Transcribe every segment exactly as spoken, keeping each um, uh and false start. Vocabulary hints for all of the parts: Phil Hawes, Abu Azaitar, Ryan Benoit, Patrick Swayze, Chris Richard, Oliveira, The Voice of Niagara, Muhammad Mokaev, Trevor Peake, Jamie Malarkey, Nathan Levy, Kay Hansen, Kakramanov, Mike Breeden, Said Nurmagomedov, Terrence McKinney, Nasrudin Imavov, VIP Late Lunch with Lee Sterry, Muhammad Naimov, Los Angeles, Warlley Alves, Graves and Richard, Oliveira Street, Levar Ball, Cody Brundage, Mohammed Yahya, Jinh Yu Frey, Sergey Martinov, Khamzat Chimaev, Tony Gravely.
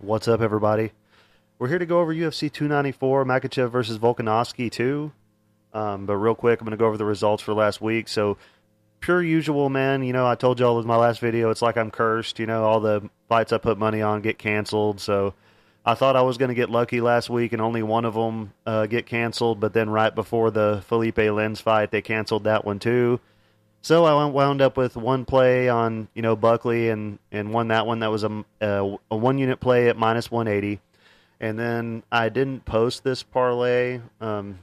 What's up, everybody? We're here to go over U F C two ninety-four, Makhachev versus Volkanovski two. Um, but real quick, I'm going to go over the results for last week. So, pure usual, man. You know, I told y'all with my last video, it's like I'm cursed. You know, all the fights I put money on get canceled. So, I thought I was going to get lucky last week and only one of them uh, get canceled. But then right before the Felipe Lenz fight, they canceled that one too. So I wound up with one play on, you know, Buckley and, and won that one. That was a, a, a one-unit play at minus one eighty. And then I didn't post this parlay um,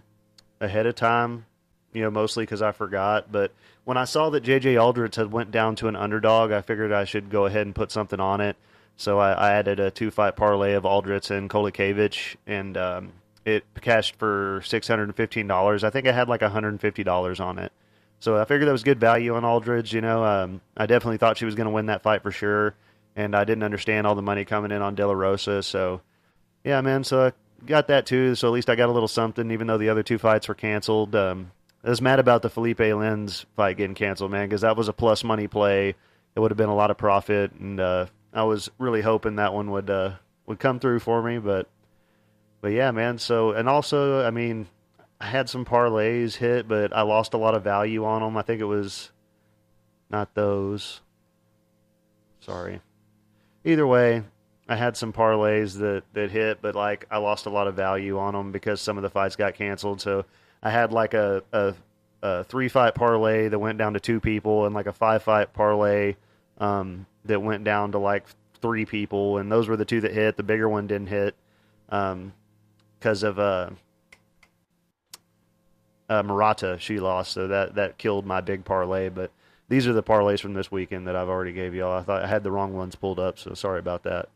ahead of time, you know, mostly because I forgot. But when I saw that J J Aldrich had went down to an underdog, I figured I should go ahead and put something on it. So I, I added a two-fight parlay of Aldrich and Kolikevich, and um, it cashed for six hundred fifteen dollars. I think I had like one hundred fifty dollars on it. So I figured that was good value on Aldridge. You know, um, I definitely thought she was going to win that fight for sure, and I didn't understand all the money coming in on De La Rosa. So, yeah, man, so I got that too. So at least I got a little something, even though the other two fights were canceled. Um, I was mad about the Felipe Lenz fight getting canceled, man, because that was a plus money play. It would have been a lot of profit, and uh, I was really hoping that one would uh, would come through for me. But, but yeah, man, so, and also, I mean, I had some parlays hit, but I lost a lot of value on them. I think it was not those. Sorry. Either way, I had some parlays that, that hit, but like I lost a lot of value on them because some of the fights got canceled. So I had like a, a, a three-fight parlay that went down to two people and like a five-fight parlay um, that went down to like three people. And those were the two that hit. The bigger one didn't hit um, because of... Uh, Uh, Murata, she lost, so that, that killed my big parlay. But these are the parlays from this weekend that I've already gave y'all. I thought I had the wrong ones pulled up, so sorry about that.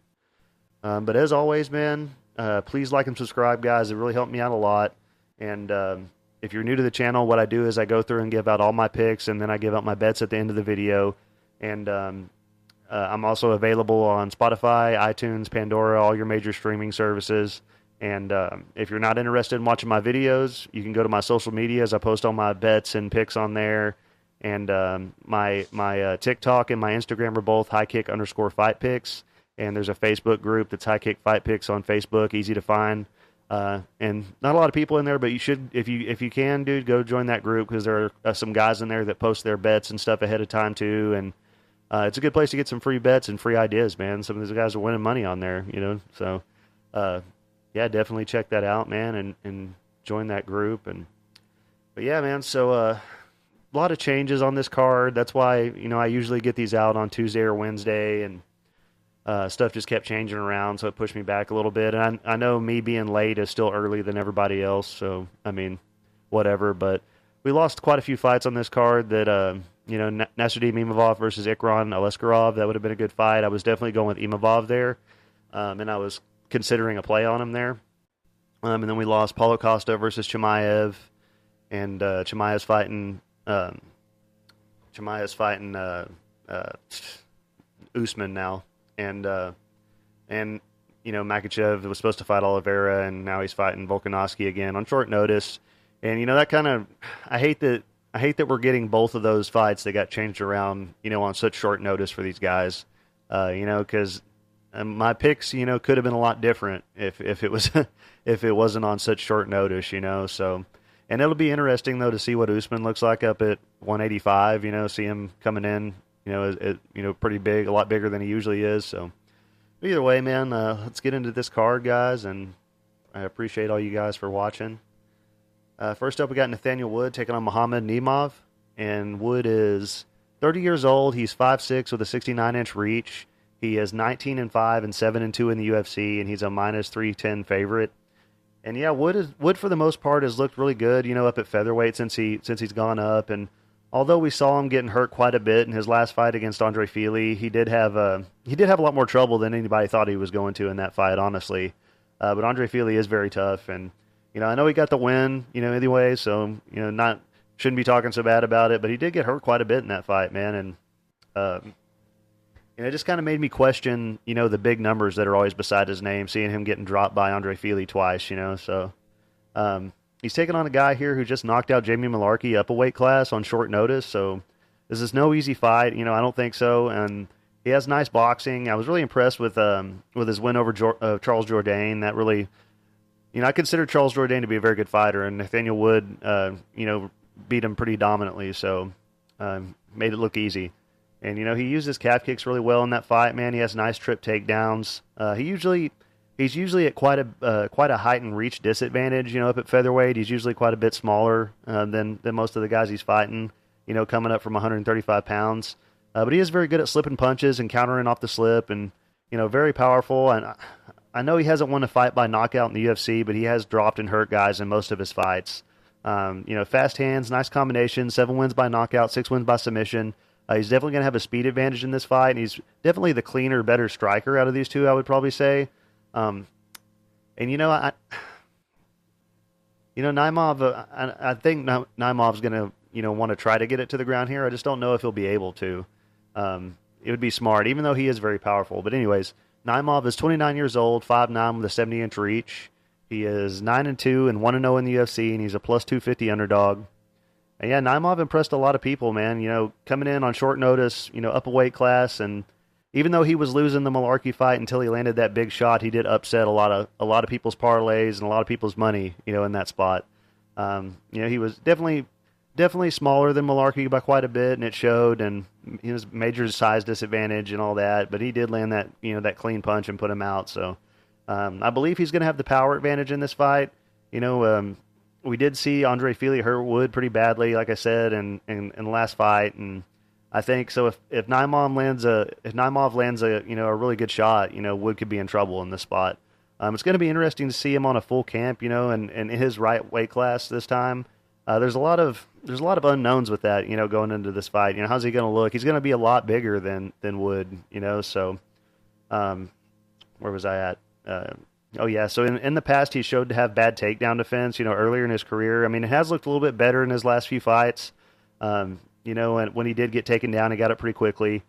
Um, but as always, man, uh, please like and subscribe, guys. It really helped me out a lot. And um, if you're new to the channel, what I do is I go through and give out all my picks, and then I give out my bets at the end of the video. And um, uh, I'm also available on Spotify, iTunes, Pandora, all your major streaming services. And um, if you're not interested in watching my videos, you can go to my social medias. I post all my bets and picks on there. And um, my my uh, TikTok and my Instagram are both high kick underscore fight picks. And there's a Facebook group that's high kick fight picks on Facebook, easy to find. Uh, and not a lot of people in there, but you should, if you if you can, dude, go join that group because there are some guys in there that post their bets and stuff ahead of time too. And uh, it's a good place to get some free bets and free ideas, man. Some of these guys are winning money on there, you know. So. Uh, Yeah, definitely check that out, man, and, and join that group. And but yeah, man, so uh, a lot of changes on this card. That's why, you know, I usually get these out on Tuesday or Wednesday, and uh, stuff just kept changing around, so it pushed me back a little bit. And I, I know me being late is still early than everybody else, so, I mean, whatever. But we lost quite a few fights on this card that, uh, you know, Nasrudin Imavov versus Ikram Aleskerov, that would have been a good fight. I was definitely going with Imavov there, um, and I was considering a play on him there. Um, and then we lost Paulo Costa versus Chimaev, and uh, Chimaev's fighting um, Chimaev's fighting uh, uh, Usman now, and uh, and you know Makhachev was supposed to fight Oliveira, and now he's fighting Volkanovski again on short notice. And you know that kind of I hate that I hate that we're getting both of those fights that got changed around, you know, on such short notice for these guys, uh, you know, because my picks, you know, could have been a lot different if, if it was if it wasn't on such short notice, you know. So, and it'll be interesting though to see what Usman looks like up at one eighty-five. You know, see him coming in, you know, it, it, you know, pretty big, a lot bigger than he usually is. So, but either way, man, uh, let's get into this card, guys, and I appreciate all you guys for watching. Uh, first up, we got Nathaniel Wood taking on Muhammad Naimov, and Wood is thirty years old. He's five six with a sixty-nine inch reach. He is nineteen and five and seven and two in the U F C, and he's a minus three ten favorite. And yeah, Wood is, Wood for the most part has looked really good, you know, up at featherweight since he since he's gone up. And although we saw him getting hurt quite a bit in his last fight against Andre Fili, he did have uh, he did have a lot more trouble than anybody thought he was going to in that fight, honestly. Uh, but Andre Fili is very tough, and you know, I know he got the win, you know, anyway. So you know, not shouldn't be talking so bad about it, but he did get hurt quite a bit in that fight, man. And, um, and it just kind of made me question, you know, the big numbers that are always beside his name, seeing him getting dropped by Andre Fili twice, you know. So um, he's taking on a guy here who just knocked out Jamie Malarkey up a weight class on short notice. So this is no easy fight. You know, I don't think so. And he has nice boxing. I was really impressed with um, with his win over jo- uh, Charles Jourdain. That really, you know, I consider Charles Jourdain to be a very good fighter, and Nathaniel Wood, uh, you know, beat him pretty dominantly. So um, made it look easy. And, you know, he used his calf kicks really well in that fight, man. He has nice trip takedowns. Uh, he usually, he's usually at quite a uh, quite a height and reach disadvantage, you know, up at featherweight. He's usually quite a bit smaller uh, than, than most of the guys he's fighting, you know, coming up from one thirty-five pounds. Uh, but he is very good at slipping punches and countering off the slip and, you know, very powerful. And I, I know he hasn't won a fight by knockout in the U F C, but he has dropped and hurt guys in most of his fights. Um, you know, fast hands, nice combination, seven wins by knockout, six wins by submission. Uh, he's definitely going to have a speed advantage in this fight, and he's definitely the cleaner, better striker out of these two, I would probably say. Um, and, you know, I, you know, Naimov, uh, I, I think Naimov's going to, you know, want to try to get it to the ground here. I just don't know if he'll be able to. Um, it would be smart, even though he is very powerful. But anyways, Naimov is twenty-nine years old, five nine with a seventy-inch reach. He is nine and two and one and oh in the U F C, and he's a plus two fifty underdog. And yeah, Naimov impressed a lot of people, man. You know, coming in on short notice, you know, up a weight class, and even though he was losing the Malarkey fight until he landed that big shot, he did upset a lot of a lot of people's parlays and a lot of people's money, you know, in that spot. Um, you know, he was definitely definitely smaller than Malarkey by quite a bit, and it showed, and his major size disadvantage and all that. But he did land that, you know, that clean punch and put him out. So um, I believe he's going to have the power advantage in this fight. You know. Um, We did see Andre Fili hurt Wood pretty badly, like I said, in, in, in the last fight, and I think so. If if Naimov lands a if Naimov lands a you know a really good shot, you know Wood could be in trouble in this spot. Um, it's going to be interesting to see him on a full camp, you know, and, and in his right weight class this time. Uh, there's a lot of there's a lot of unknowns with that, you know, going into this fight. You know, how's he going to look? He's going to be a lot bigger than than Wood, you know. So, um, where was I at? Uh, Oh, yeah. So in, in the past, he showed to have bad takedown defense, you know, earlier in his career. I mean, it has looked a little bit better in his last few fights, um, you know, and when he did get taken down, he got it pretty quickly.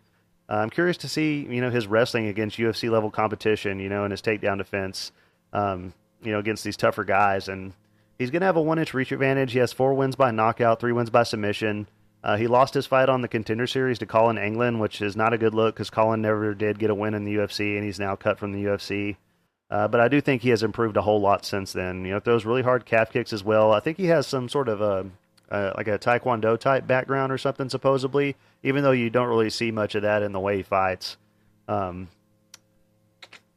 Uh, I'm curious to see, you know, his wrestling against U F C level competition, you know, and his takedown defense, um, you know, against these tougher guys. And he's going to have a one inch reach advantage. He has four wins by knockout, three wins by submission. Uh, he lost his fight on the Contender Series to Colin Anglin, which is not a good look because Colin never did get a win in the U F C, and he's now cut from the U F C. Uh, but I do think he has improved a whole lot since then. You know, throws really hard calf kicks as well. I think he has some sort of a, a like a Taekwondo type background or something, supposedly. Even though you don't really see much of that in the way he fights. Um,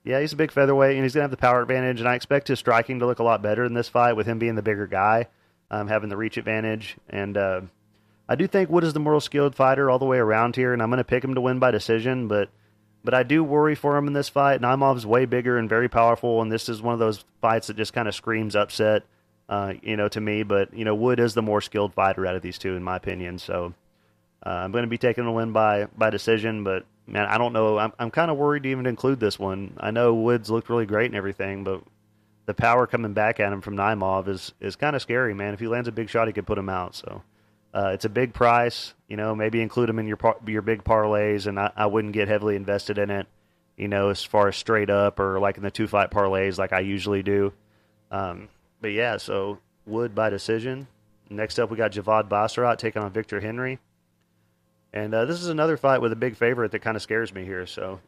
yeah, he's a big featherweight, and he's gonna have the power advantage. And I expect his striking to look a lot better in this fight with him being the bigger guy, um, having the reach advantage. And uh, I do think Wood is the more skilled fighter all the way around here, and I'm gonna pick him to win by decision, but. But I do worry for him in this fight. Naimov's way bigger and very powerful, and this is one of those fights that just kind of screams upset, uh, you know, to me. But, you know, Wood is the more skilled fighter out of these two, in my opinion. So uh, I'm going to be taking a win by by decision. But, man, I don't know. I'm, I'm kind of worried to even include this one. I know Wood's looked really great and everything, but the power coming back at him from Naimov is, is kind of scary, man. If he lands a big shot, he could put him out. So. Uh, it's a big price, you know, maybe include them in your par- your big parlays, and I, I wouldn't get heavily invested in it, you know, as far as straight up or like in the two-fight parlays like I usually do. Um, but, yeah, so Wood by decision. Next up, we got Javid Bashirat taking on Victor Henry. And uh, this is another fight with a big favorite that kind of scares me here. So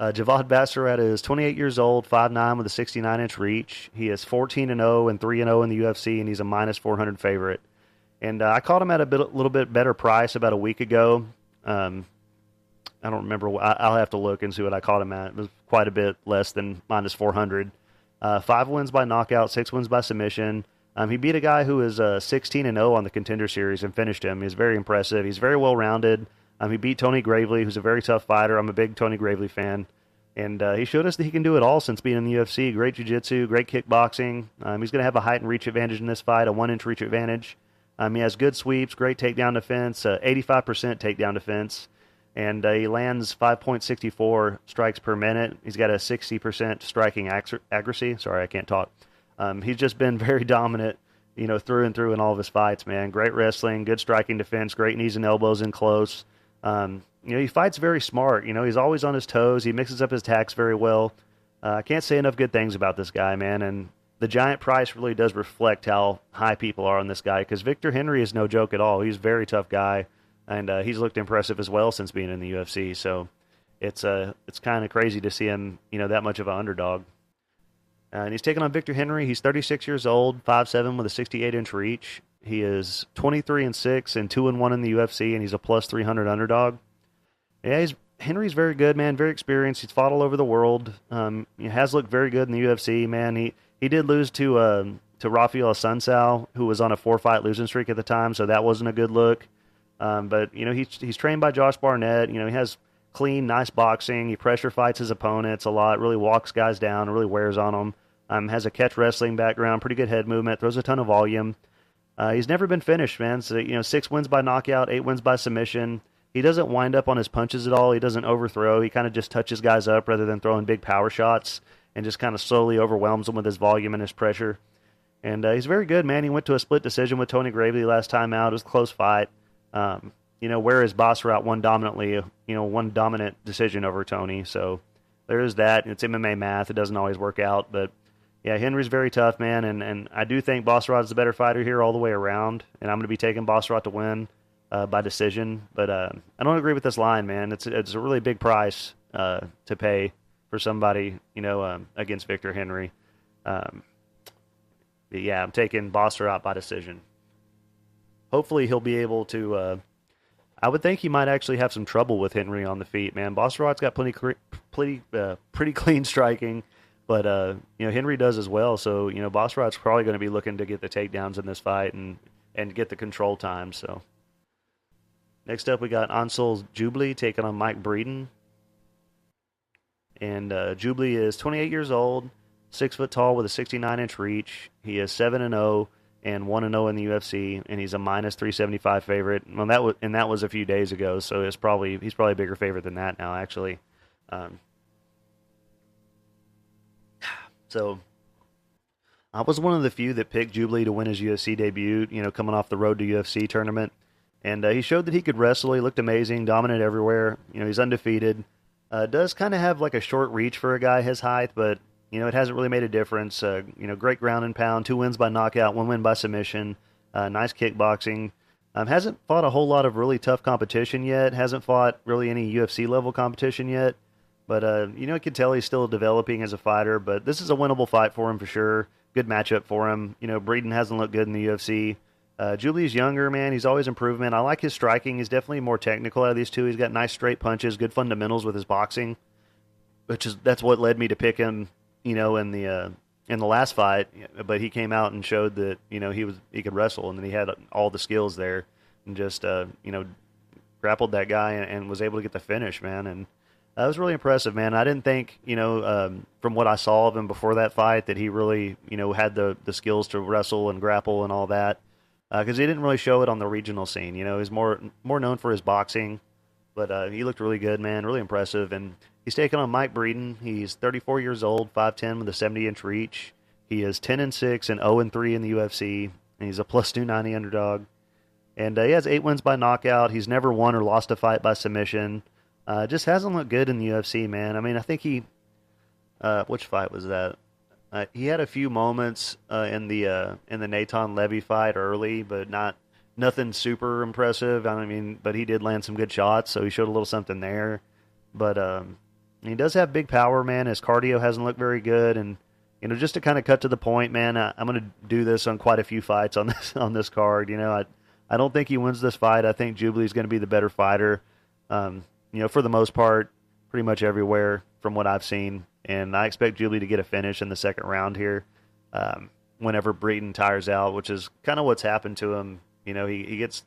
uh, Javid Bashirat is twenty-eight years old, five nine with a sixty-nine inch reach. He is fourteen and oh and three and oh in the U F C, and he's a minus four hundred favorite. And uh, I caught him at a bit, a little bit better price about a week ago. Um, I don't remember. What, I, I'll have to look and see what I caught him at. It was quite a bit less than minus four hundred. Uh, five wins by knockout, six wins by submission. Um, he beat a guy who is uh, sixteen and oh on the Contender Series and finished him. He's very impressive. He's very well-rounded. Um, he beat Tony Gravely, who's a very tough fighter. I'm a big Tony Gravely fan. And uh, he showed us that he can do it all since being in the U F C. Great jiu-jitsu, great kickboxing. Um, he's going to have a height and reach advantage in this fight, a one-inch reach advantage. Um, he has good sweeps, great takedown defense, uh, eighty-five percent takedown defense, and uh, he lands five point six four strikes per minute. He's got a sixty percent striking accuracy. Sorry, I can't talk. Um, he's just been very dominant you know, through and through in all of his fights, man. Great wrestling, good striking defense, great knees and elbows in close. Um, you know, he fights very smart. You know, he's always on his toes. He mixes up his attacks very well. I uh, can't say enough good things about this guy, man. And the giant price really does reflect how high people are on this guy, because Victor Henry is no joke at all. He's a very tough guy, and uh, he's looked impressive as well since being in the U F C. So it's uh, it's kind of crazy to see him, you know, that much of an underdog. Uh, and he's taking on Victor Henry. He's thirty-six years old, five seven with a sixty-eight inch reach. He is twenty-three and six and two and one in the U F C, and he's a plus three hundred underdog. Yeah, he's, Henry's very good, man, very experienced. He's fought all over the world. Um, he has looked very good in the U F C, man. He he did lose to uh, to Rafael Sunsao, who was on a four-fight losing streak at the time, so that wasn't a good look. Um, but, you know, he's, he's trained by Josh Barnett. You know, he has clean, nice boxing. He pressure fights his opponents a lot, really walks guys down, really wears on them. Um, has a catch wrestling background, pretty good head movement, throws a ton of volume. Uh, he's never been finished, man. So, you know, six wins by knockout, eight wins by submission. He doesn't wind up on his punches at all. He doesn't overthrow. He kind of just touches guys up rather than throwing big power shots, and just kind of slowly overwhelms them with his volume and his pressure. And uh, he's very good, man. He went to a split decision with Tony Gravely last time out. It was a close fight. Um, you know, whereas Bashirat won dominantly, you know, one dominant decision over Tony. So there is that. It's M M A math. It doesn't always work out, but yeah, Henry's very tough, man, and, and I do think Bashirat's the better fighter here all the way around, and I'm going to be taking Bashirat to win uh, by decision. But uh, I don't agree with this line, man. It's it's a really big price uh, to pay for somebody, you know, um, against Victor Henry. Um, but yeah, I'm taking Bashirat by decision. Hopefully he'll be able to. Uh, I would think he might actually have some trouble with Henry on the feet, man. Bashirat's got plenty, pretty, uh, pretty clean striking. But, uh, you know, Henry does as well. So, you know, Bashirat's probably going to be looking to get the takedowns in this fight and, and get the control time. So next up, we got Anshul Jubli taking on Mike Breeden. And uh, Jubli is twenty-eight years old, six foot tall with a sixty-nine inch reach. He is seven and oh and one and oh in the U F C, and he's a minus three seventy-five favorite. Well, that was, and that was a few days ago, so it's probably he's probably a bigger favorite than that now, actually. Um So I was one of the few that picked Jubli to win his U F C debut, you know, coming off the road to U F C tournament. And uh, he showed that he could wrestle. He looked amazing, dominant everywhere. You know, he's undefeated. Uh, does kind of have like a short reach for a guy his height, but, you know, it hasn't really made a difference. Uh, you know, great ground and pound, two wins by knockout, one win by submission, uh, nice kickboxing. Um, hasn't fought a whole lot of really tough competition yet. Hasn't fought really any U F C level competition yet. But, uh, you know, you can tell he's still developing as a fighter, but this is a winnable fight for him for sure. Good matchup for him. You know, Breeden hasn't looked good in the U F C. Uh, Jubli's younger, man. He's always improvement. I like his striking. He's definitely more technical out of these two. He's got nice straight punches, good fundamentals with his boxing, which is that's what led me to pick him, you know, in the uh, in the last fight. But he came out and showed that, you know, he was he could wrestle, and then he had all the skills there and just, uh, you know, grappled that guy and, and was able to get the finish, man, and that was really impressive, man. I didn't think, you know, um, from what I saw of him before that fight, that he really, you know, had the, the skills to wrestle and grapple and all that, because uh, he didn't really show it on the regional scene. You know, he's more more known for his boxing, but uh, he looked really good, man, really impressive. And he's taking on Mike Breeden. He's thirty-four years old, five ten with a seventy inch reach. He is ten and six and oh and three in the U F C, and he's a plus two ninety underdog. And uh, he has eight wins by knockout. He's never won or lost a fight by submission. Uh, just hasn't looked good in the U F C, man. I mean, I think he, uh, which fight was that? Uh, he had a few moments uh, in the uh, in the Nathan Levy fight early, but not nothing super impressive. I mean, but he did land some good shots, so he showed a little something there. But um, he does have big power, man. His cardio hasn't looked very good, and you know, just to kind of cut to the point, man, I, I'm going to do this on quite a few fights on this on this card. You know, I I don't think he wins this fight. I think Jubli's going to be the better fighter. Um, You know, for the most part, pretty much everywhere from what I've seen. And I expect Jubli to get a finish in the second round here um, whenever Breeden tires out, which is kind of what's happened to him. You know, he, he gets,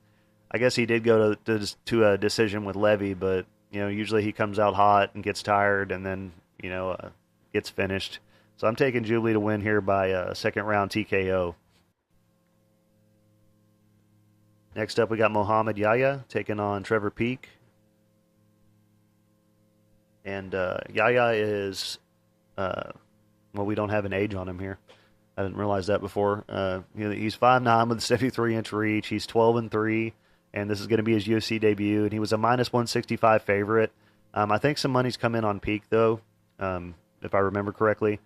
I guess he did go to, to to a decision with Levy, but, you know, usually he comes out hot and gets tired and then, you know, uh, gets finished. So I'm taking Jubli to win here by a uh, second round T K O. Next up, we got Mohammed Yahya taking on Trevor Peake. And uh, Yahya is, uh, well, we don't have an age on him here. I didn't realize that before. Uh, you know, he's five nine with a seventy-three inch reach. He's twelve and three, and this is going to be his U F C debut. And he was a minus one sixty-five favorite. Um, I think some money's come in on Peake, though, um, if I remember correctly.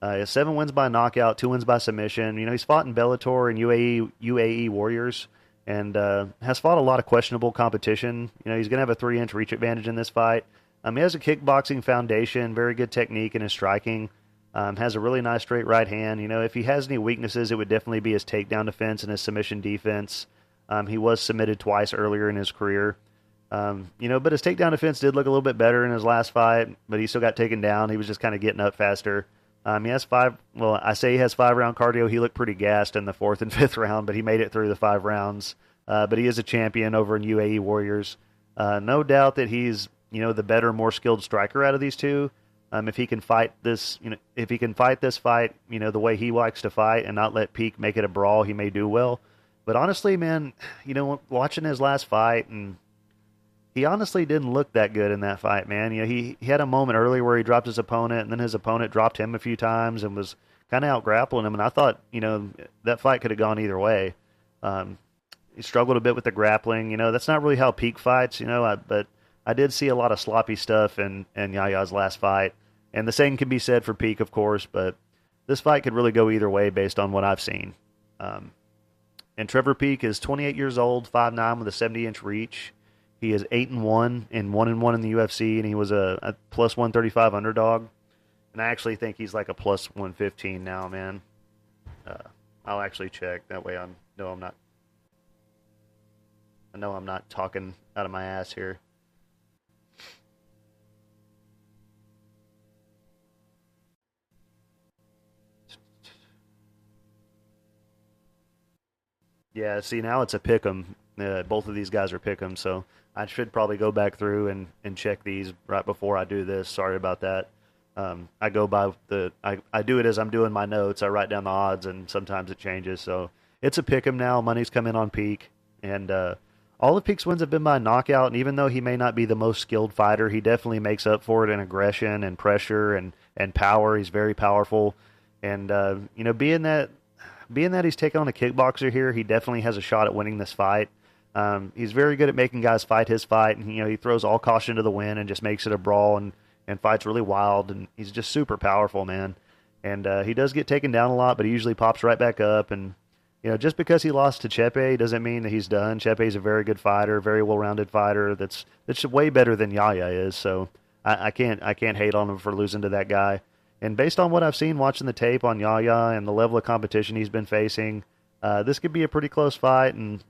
Uh, seven wins by knockout, two wins by submission. You know, he's fought in Bellator and U A E U A E Warriors, and uh, has fought a lot of questionable competition. You know, he's going to have a three inch reach advantage in this fight. Um, he has a kickboxing foundation, very good technique in his striking. Um, has a really nice straight right hand. You know, if he has any weaknesses, it would definitely be his takedown defense and his submission defense. Um, he was submitted twice earlier in his career. Um, you know, but his takedown defense did look a little bit better in his last fight, but he still got taken down. He was just kind of getting up faster. Um, he has five, well, I say he has five-round cardio. He looked pretty gassed in the fourth and fifth round, but he made it through the five rounds. Uh, but he is a champion over in U A E Warriors. Uh, no doubt that he's, you know, the better, more skilled striker out of these two. Um, if he can fight this, you know, if he can fight this fight, you know, the way he likes to fight and not let Peake make it a brawl, he may do well. But honestly, man, you know, watching his last fight, and he honestly didn't look that good in that fight, man. You know, he, he had a moment earlier where he dropped his opponent, and then his opponent dropped him a few times and was kind of out-grappling him. And I thought, you know, that fight could have gone either way. Um, he struggled a bit with the grappling. You know, that's not really how Peake fights, you know. I, but I did see a lot of sloppy stuff in, in Yaya's last fight. And the same can be said for Peake, of course. But this fight could really go either way based on what I've seen. Um, and Trevor Peake is twenty-eight years old, five nine with a seventy inch reach. He is eight and one and one and one in the U F C, and he was a, a plus one thirty five underdog. And I actually think he's like a plus one fifteen now, man. Uh, I'll actually check that way. I know I'm not. I know I'm not talking out of my ass here. Yeah, see, now it's a pick 'em. Uh, both of these guys are pick 'em, so I should probably go back through and, and check these right before I do this. Sorry about that. Um, I go by the I, I do it as I'm doing my notes. I write down the odds, and sometimes it changes. So it's a pick 'em now. Money's come in on Peake, and uh, all of Peake's wins have been by knockout. And even though he may not be the most skilled fighter, he definitely makes up for it in aggression and pressure and, and power. He's very powerful, and uh, you know, being that being that he's taking on a kickboxer here, he definitely has a shot at winning this fight. Um, he's very good at making guys fight his fight, and you know, he throws all caution to the wind and just makes it a brawl and, and fights really wild, and he's just super powerful, man. And uh, he does get taken down a lot, but he usually pops right back up. And you know, just because he lost to Chimaev doesn't mean that he's done. Chimaev's a very good fighter, very well-rounded fighter. That's that's way better than Yahya is. So I, I can't I can't hate on him for losing to that guy. And based on what I've seen watching the tape on Yahya and the level of competition he's been facing, uh, this could be a pretty close fight. And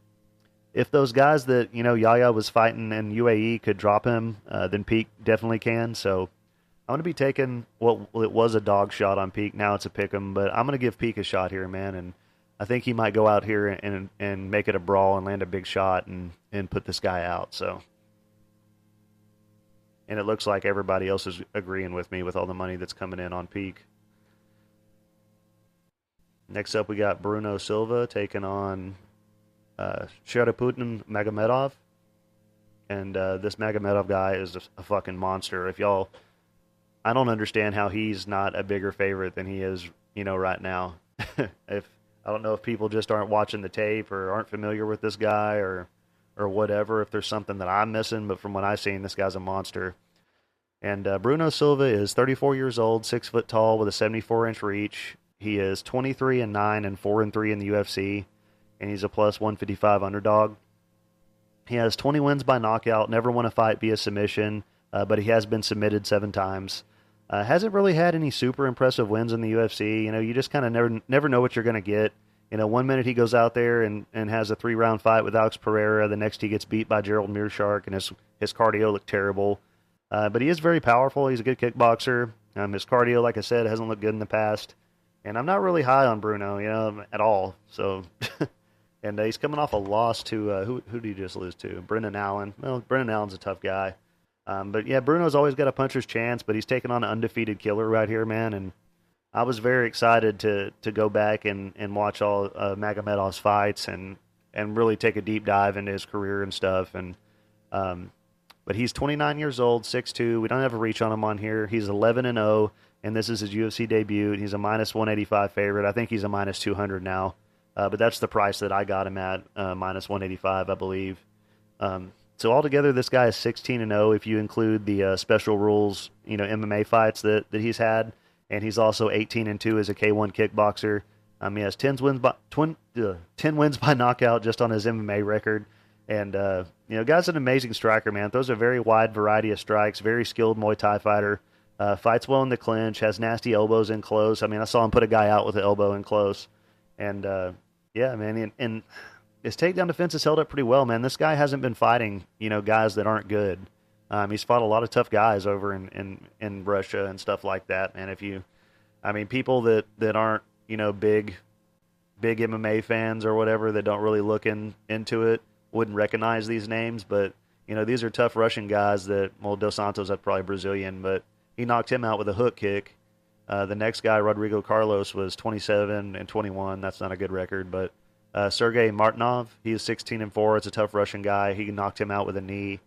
if those guys that, you know, Yahya was fighting in U A E could drop him, uh, then Peake definitely can. So I'm going to be taking what well, it was a dog shot on Peake. Now it's a pick 'em, but I'm going to give Peake a shot here, man. And I think he might go out here and, and, and make it a brawl and land a big shot and, and put this guy out. So, and it looks like everybody else is agreeing with me with all the money that's coming in on Peake. Next up, we got Bruno Silva taking on Uh, Sharaputin Putin Magomedov, and uh, this Magomedov guy is a, a fucking monster. If y'all, I don't understand how he's not a bigger favorite than he is, you know, right now. If I don't know if people just aren't watching the tape or aren't familiar with this guy or, or whatever, if there's something that I'm missing, but from what I've seen, this guy's a monster. And uh, Bruno Silva is thirty-four years old, six foot tall with a seventy-four inch reach. He is twenty-three and nine and four and three in the U F C. And he's a plus one fifty-five underdog. He has twenty wins by knockout, never won a fight via submission, uh, but he has been submitted seven times. Uh, hasn't really had any super impressive wins in the U F C. You know, you just kind of never never know what you're going to get. You know, one minute he goes out there and, and has a three-round fight with Alex Pereira. The next he gets beat by Gerald Meerschaert, and his, his cardio looked terrible. Uh, but he is very powerful. He's a good kickboxer. Um, his cardio, like I said, hasn't looked good in the past. And I'm not really high on Bruno, you know, at all. So... And uh, he's coming off a loss to, uh, who who did he just lose to? Brendan Allen. Well, Brendan Allen's a tough guy. Um, but, yeah, Bruno's always got a puncher's chance, but he's taking on an undefeated killer right here, man. And I was very excited to to go back and, and watch all uh, Magomedov's fights and, and really take a deep dive into his career and stuff. And, um, But he's twenty-nine years old, six two. We don't have a reach on him on here. He's eleven and oh, and this is his U F C debut. He's a minus one eighty-five favorite. I think he's a minus two hundred now. Uh, but that's the price that I got him at, uh, minus one eighty-five, I believe. Um, so altogether, this guy is sixteen and oh if you include the uh, special rules, you know, M M A fights that, that he's had. And he's also eighteen and two as a K one kickboxer. Um, he has ten wins by, twin, uh, ten wins by knockout just on his M M A record. And, uh, you know, guy's an amazing striker, man. Throws a very wide variety of strikes, very skilled Muay Thai fighter. Uh, fights well in the clinch, has nasty elbows in close. I mean, I saw him put a guy out with an elbow in close. And, uh, yeah, man, and, and his takedown defense has held up pretty well, man. This guy hasn't been fighting, you know, guys that aren't good. Um, he's fought a lot of tough guys over in, in, in Russia and stuff like that. And if you, I mean, people that, that aren't, you know, big, big M M A fans or whatever that don't really look in, into it wouldn't recognize these names. But, you know, these are tough Russian guys that, well, Dos Santos, that's probably Brazilian, but he knocked him out with a hook kick. Uh, the next guy, Rodrigo Carlos, was twenty-seven and twenty-one. That's not a good record, but uh, Sergey Martinov, he is sixteen and four. It's a tough Russian guy. He knocked him out with a knee.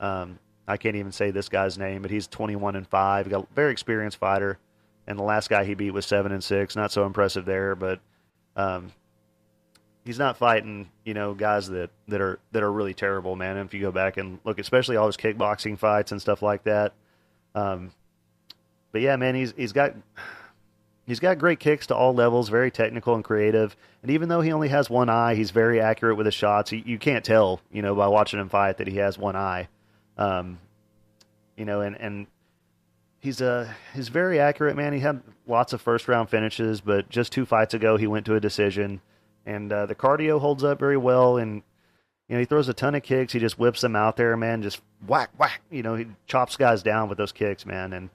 Um, I can't even say this guy's name, but he's twenty-one and five. Got a very experienced fighter, and the last guy he beat was seven and six. Not so impressive there, but um, he's not fighting, you know, guys that, that are that are really terrible, man. And if you go back and look, especially all his kickboxing fights and stuff like that. Um, But yeah, man, he's he's got he's got great kicks to all levels, very technical and creative. And even though he only has one eye, he's very accurate with his shots. You, you can't tell, you know, by watching him fight that he has one eye. Um, you know, and and he's a he's very accurate, man. He had lots of first round finishes, but just two fights ago he went to a decision. And uh, the cardio holds up very well, and you know, he throws a ton of kicks. He just whips them out there, man. Just whack, whack. You know, he chops guys down with those kicks, man, and.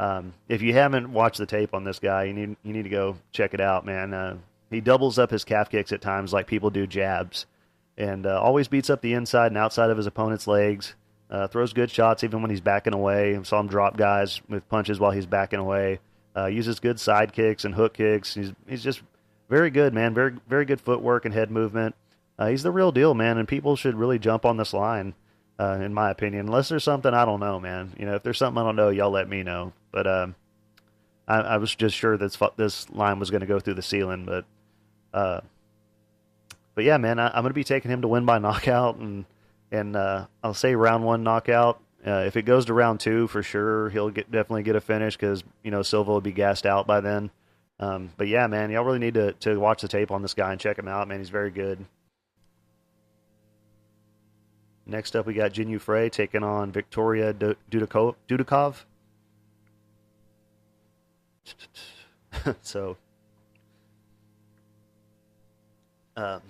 Um, if you haven't watched the tape on this guy, you need you need to go check it out, man. Uh, he doubles up his calf kicks at times like people do jabs, and uh, always beats up the inside and outside of his opponent's legs, uh, throws good shots even when he's backing away. I saw him drop guys with punches while he's backing away, uh, uses good side kicks and hook kicks. He's he's just very good, man, very very good footwork and head movement. Uh, he's the real deal, man, and people should really jump on this line. Uh, in my opinion, unless there's something I don't know, man. You know, if there's something I don't know, y'all let me know. But um, I, I was just sure that this line was going to go through the ceiling. But, uh, but yeah, man, I, I'm going to be taking him to win by knockout, and and uh, I'll say round one knockout. Uh, if it goes to round two, for sure, he'll get definitely get a finish because you know Silva will be gassed out by then. Um, but yeah, man, y'all really need to to watch the tape on this guy and check him out, man. He's very good. Next up, we got Jinh Yu Frey taking on Victoria Dudikov. so, um,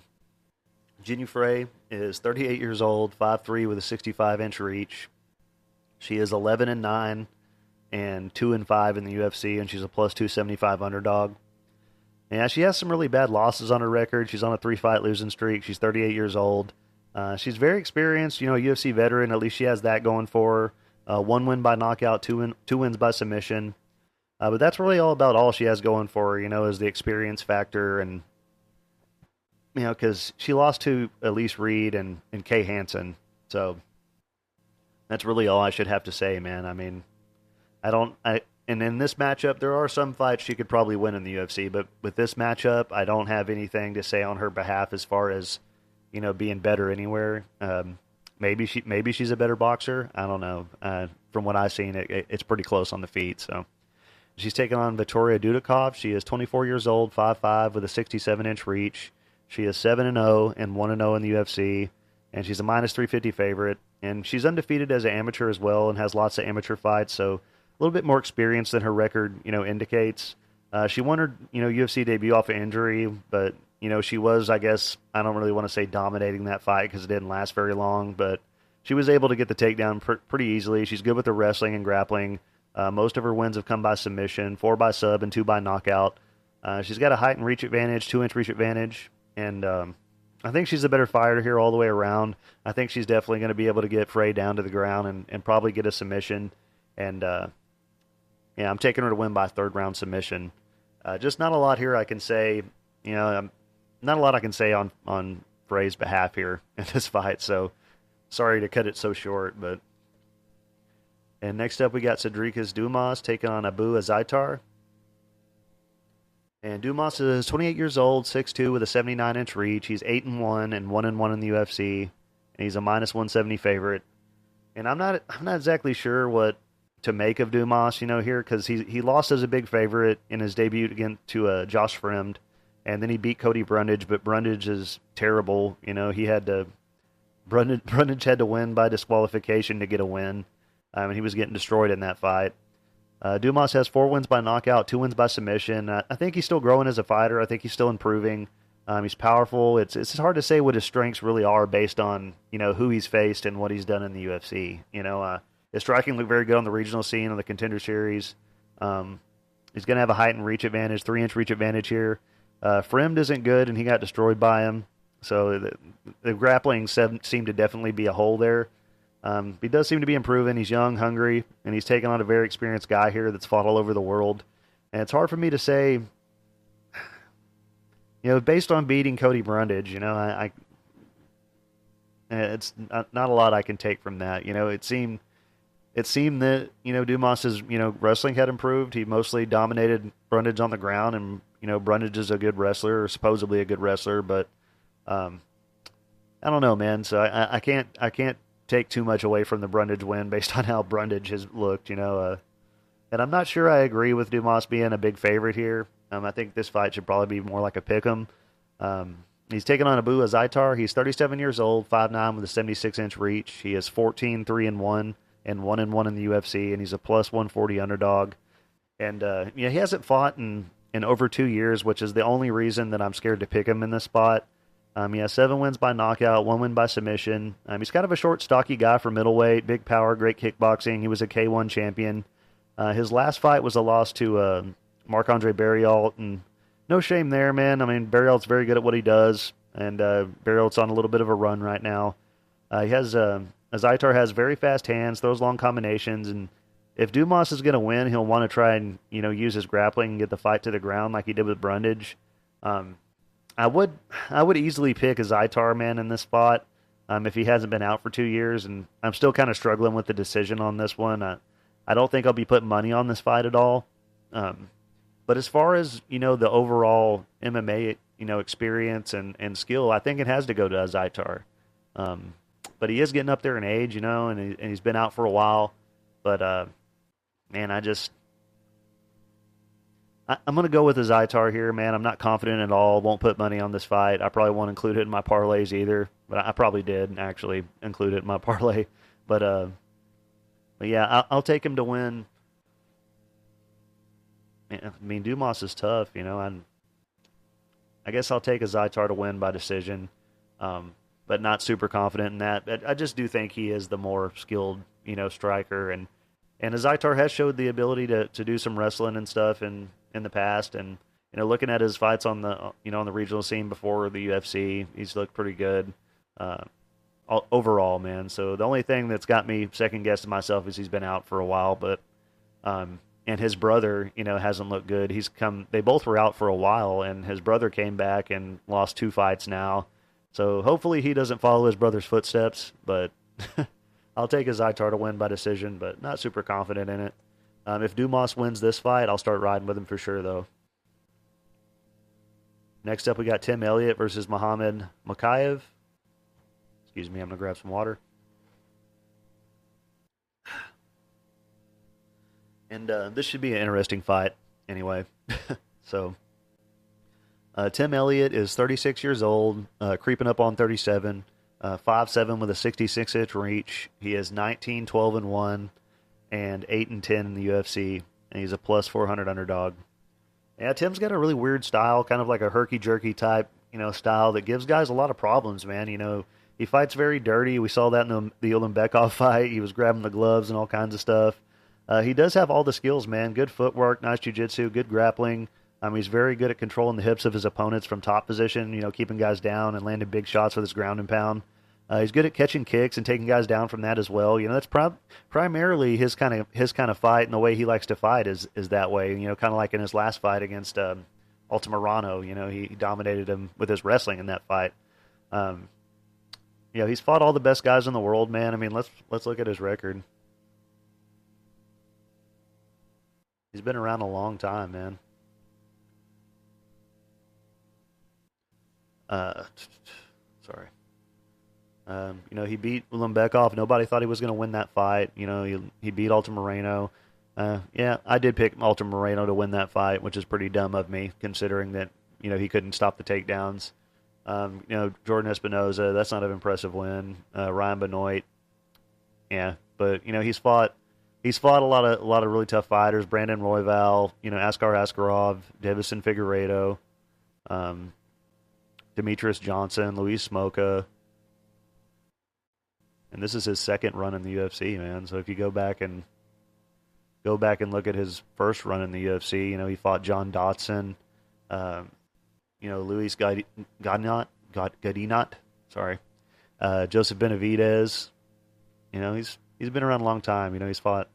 Jinh Yu Frey is thirty-eight years old, five three with a sixty-five inch reach. She is eleven and nine and two and five in the U F C, and she's a plus two seventy-five underdog. Yeah, she has some really bad losses on her record. She's on a three-fight losing streak. She's thirty-eight years old. Uh, she's very experienced, you know, a U F C veteran. At least she has that going for her. Uh, one win by knockout, two, win, two wins by submission. Uh, but that's really all about all she has going for her, you know, is the experience factor. And, you know, because she lost to Elise Reed and, and Kay Hansen. So that's really all I should have to say, man. I mean, I don't, I, and in this matchup, there are some fights she could probably win in the U F C. But with this matchup, I don't have anything to say on her behalf as far as, you know, being better anywhere. Um, maybe she, maybe she's a better boxer. I don't know. Uh, from what I've seen, it, it, it's pretty close on the feet. So she's taking on Victoria Dudikov. She is twenty-four years old, five five with a sixty-seven inch reach. She is seven and oh and one and oh in the U F C. And she's a minus three fifty favorite. And she's undefeated as an amateur as well and has lots of amateur fights. So a little bit more experience than her record, you know, indicates. Uh, she won her, you know, U F C debut off of injury, but you know, she was, I guess, I don't really want to say dominating that fight because it didn't last very long, but she was able to get the takedown pr- pretty easily. She's good with the wrestling and grappling. Uh, most of her wins have come by submission, four by sub, and two by knockout. Uh, she's got a height and reach advantage, two-inch reach advantage, and um, I think she's a better fighter here all the way around. I think she's definitely going to be able to get Frey down to the ground and, and probably get a submission, and uh, yeah, I'm taking her to win by third-round submission. Uh, just not a lot here I can say. You know, I'm Not a lot I can say on, on Frey's behalf here in this fight, so sorry to cut it so short, but And next up, we got Cedrickques Dumas taking on Abu Azaitar. And Dumas is twenty-eight years old, six foot two with a seventy-nine inch reach. He's eight and one and one and one in the U F C, and he's a minus one seventy favorite. And I'm not I'm not exactly sure what to make of Dumas, you know, here, because he he lost as a big favorite in his debut again to uh, Josh Fremd, and then he beat Cody Brundage, but Brundage is terrible. You know, he had to Brundage, Brundage had to win by disqualification to get a win. I mean, he was getting destroyed in that fight. Uh, Dumas has four wins by knockout, two wins by submission. I, I think he's still growing as a fighter. I think he's still improving. Um, he's powerful. It's it's hard to say what his strengths really are based on, you know, who he's faced and what he's done in the U F C. You know, uh, his striking looked very good on the regional scene on the Contender Series. Um, he's going to have a height and reach advantage, three-inch reach advantage here. Uh, Fremd isn't good, and he got destroyed by him. So the, the grappling seemed to definitely be a hole there. Um, he does seem to be improving. He's young, hungry, and he's taking on a very experienced guy here that's fought all over the world. And it's hard for me to say, you know, based on beating Cody Brundage, you know, I, I it's not, not a lot I can take from that. You know, it seemed, it seemed that, you know, Dumas's, you know, wrestling had improved. He mostly dominated Brundage on the ground, and, you know, Brundage is a good wrestler, or supposedly a good wrestler, but, um, I don't know, man. So I, I can't, I can't take too much away from the Brundage win based on how Brundage has looked, you know. Uh, and I'm not sure I agree with Dumas being a big favorite here. Um, I think this fight should probably be more like a pick'em. Um, he's taking on Abu Azaitar. He's thirty-seven years old, five nine with a seventy-six inch reach. He is fourteen three and one and one and one in the U F C, and he's a plus one forty underdog. And uh, you know, he hasn't fought in, in over two years, which is the only reason that I'm scared to pick him in this spot. Um, he has seven wins by knockout, one win by submission. Um, he's kind of a short, stocky guy for middleweight, big power, great kickboxing. He was a K one champion. Uh, his last fight was a loss to uh, Marc-André Barriault, and no shame there, man. I mean, Barriault's very good at what he does, and uh, Barriault's on a little bit of a run right now. Uh, he has uh, Azaitar has very fast hands, throws long combinations, and if Dumas is going to win, he'll want to try and, you know, use his grappling and get the fight to the ground like he did with Brundage. Um, I would I would easily pick Azaitar, man, in this spot um, if he hasn't been out for two years, and I'm still kind of struggling with the decision on this one. I, I don't think I'll be putting money on this fight at all. Um, but as far as, you know, the overall M M A, you know, experience and, and skill, I think it has to go to Azaitar. Um, but he is getting up there in age, you know, and, he, and he's been out for a while. But, uh, man, I just... I'm going to go with Azaitar here, man. I'm not confident at all. Won't put money on this fight. I probably won't include it in my parlays either, but I probably did actually include it in my parlay. But, uh, but yeah, I'll, I'll take him to win. I mean, Dumas is tough, you know. I'm, I guess I'll take Azaitar to win by decision, um, but not super confident in that. But I just do think he is the more skilled, you know, striker. And, and Azaitar has showed the ability to, to do some wrestling and stuff, and in the past, and, you know, looking at his fights on the, you know, on the regional scene before the U F C, he's looked pretty good uh, all, overall, man. So the only thing that's got me second guessing myself is he's been out for a while, but um, and his brother, you know, hasn't looked good. He's come, they both were out for a while, and his brother came back and lost two fights now. So hopefully he doesn't follow his brother's footsteps, but I'll take Azaitar to win by decision, but not super confident in it. Um, if Dumas wins this fight, I'll start riding with him for sure, though. Next up, we got Tim Elliott versus Muhammad Mokaev. Excuse me, I'm going to grab some water. And uh, this should be an interesting fight anyway. so, uh, Tim Elliott is thirty-six years old, uh, creeping up on thirty-seven, uh, five seven with a sixty-six inch reach. He is nineteen twelve and one. And eight and ten in the U F C, and he's a plus four hundred underdog. Yeah, Tim's got a really weird style, kind of like a herky-jerky type, you know, style that gives guys a lot of problems, man. You know, he fights very dirty. We saw that in the, the Ulenbekov fight. He was grabbing the gloves and all kinds of stuff. Uh, he does have all the skills, man. Good footwork, nice jiu-jitsu, good grappling. Um, he's very good at controlling the hips of his opponents from top position, you know, keeping guys down and landing big shots with his ground and pound. Uh, he's good at catching kicks and taking guys down from that as well. You know, that's prim- primarily his kind of his kind of fight, and the way he likes to fight is is that way. You know, kind of like in his last fight against um, Altamirano. You know, he dominated him with his wrestling in that fight. Um, you know, he's fought all the best guys in the world, man. I mean, let's let's look at his record. He's been around a long time, man. Uh, sorry. Um, you know, he beat Ulanbekov. Nobody thought he was going to win that fight. You know, he he beat Alton Moreno. Uh, yeah, I did pick Alton Moreno to win that fight, which is pretty dumb of me, considering that, you know, he couldn't stop the takedowns. Um, you know, Jordan Espinoza, that's not an impressive win. Uh, Ryan Benoit, yeah, but you know, he's fought he's fought a lot of a lot of really tough fighters. Brandon Royval, you know, Askar Askarov, Davison Figueiredo, um, Demetrius Johnson, Luis Smoka. And this is his second run in the U F C, man. So if you go back and go back and look at his first run in the U F C, you know, he fought John Dodson, um, you know, Luis Godinot, Godinot, sorry, uh, Joseph Benavidez. You know, he's he's been around a long time. You know, he's fought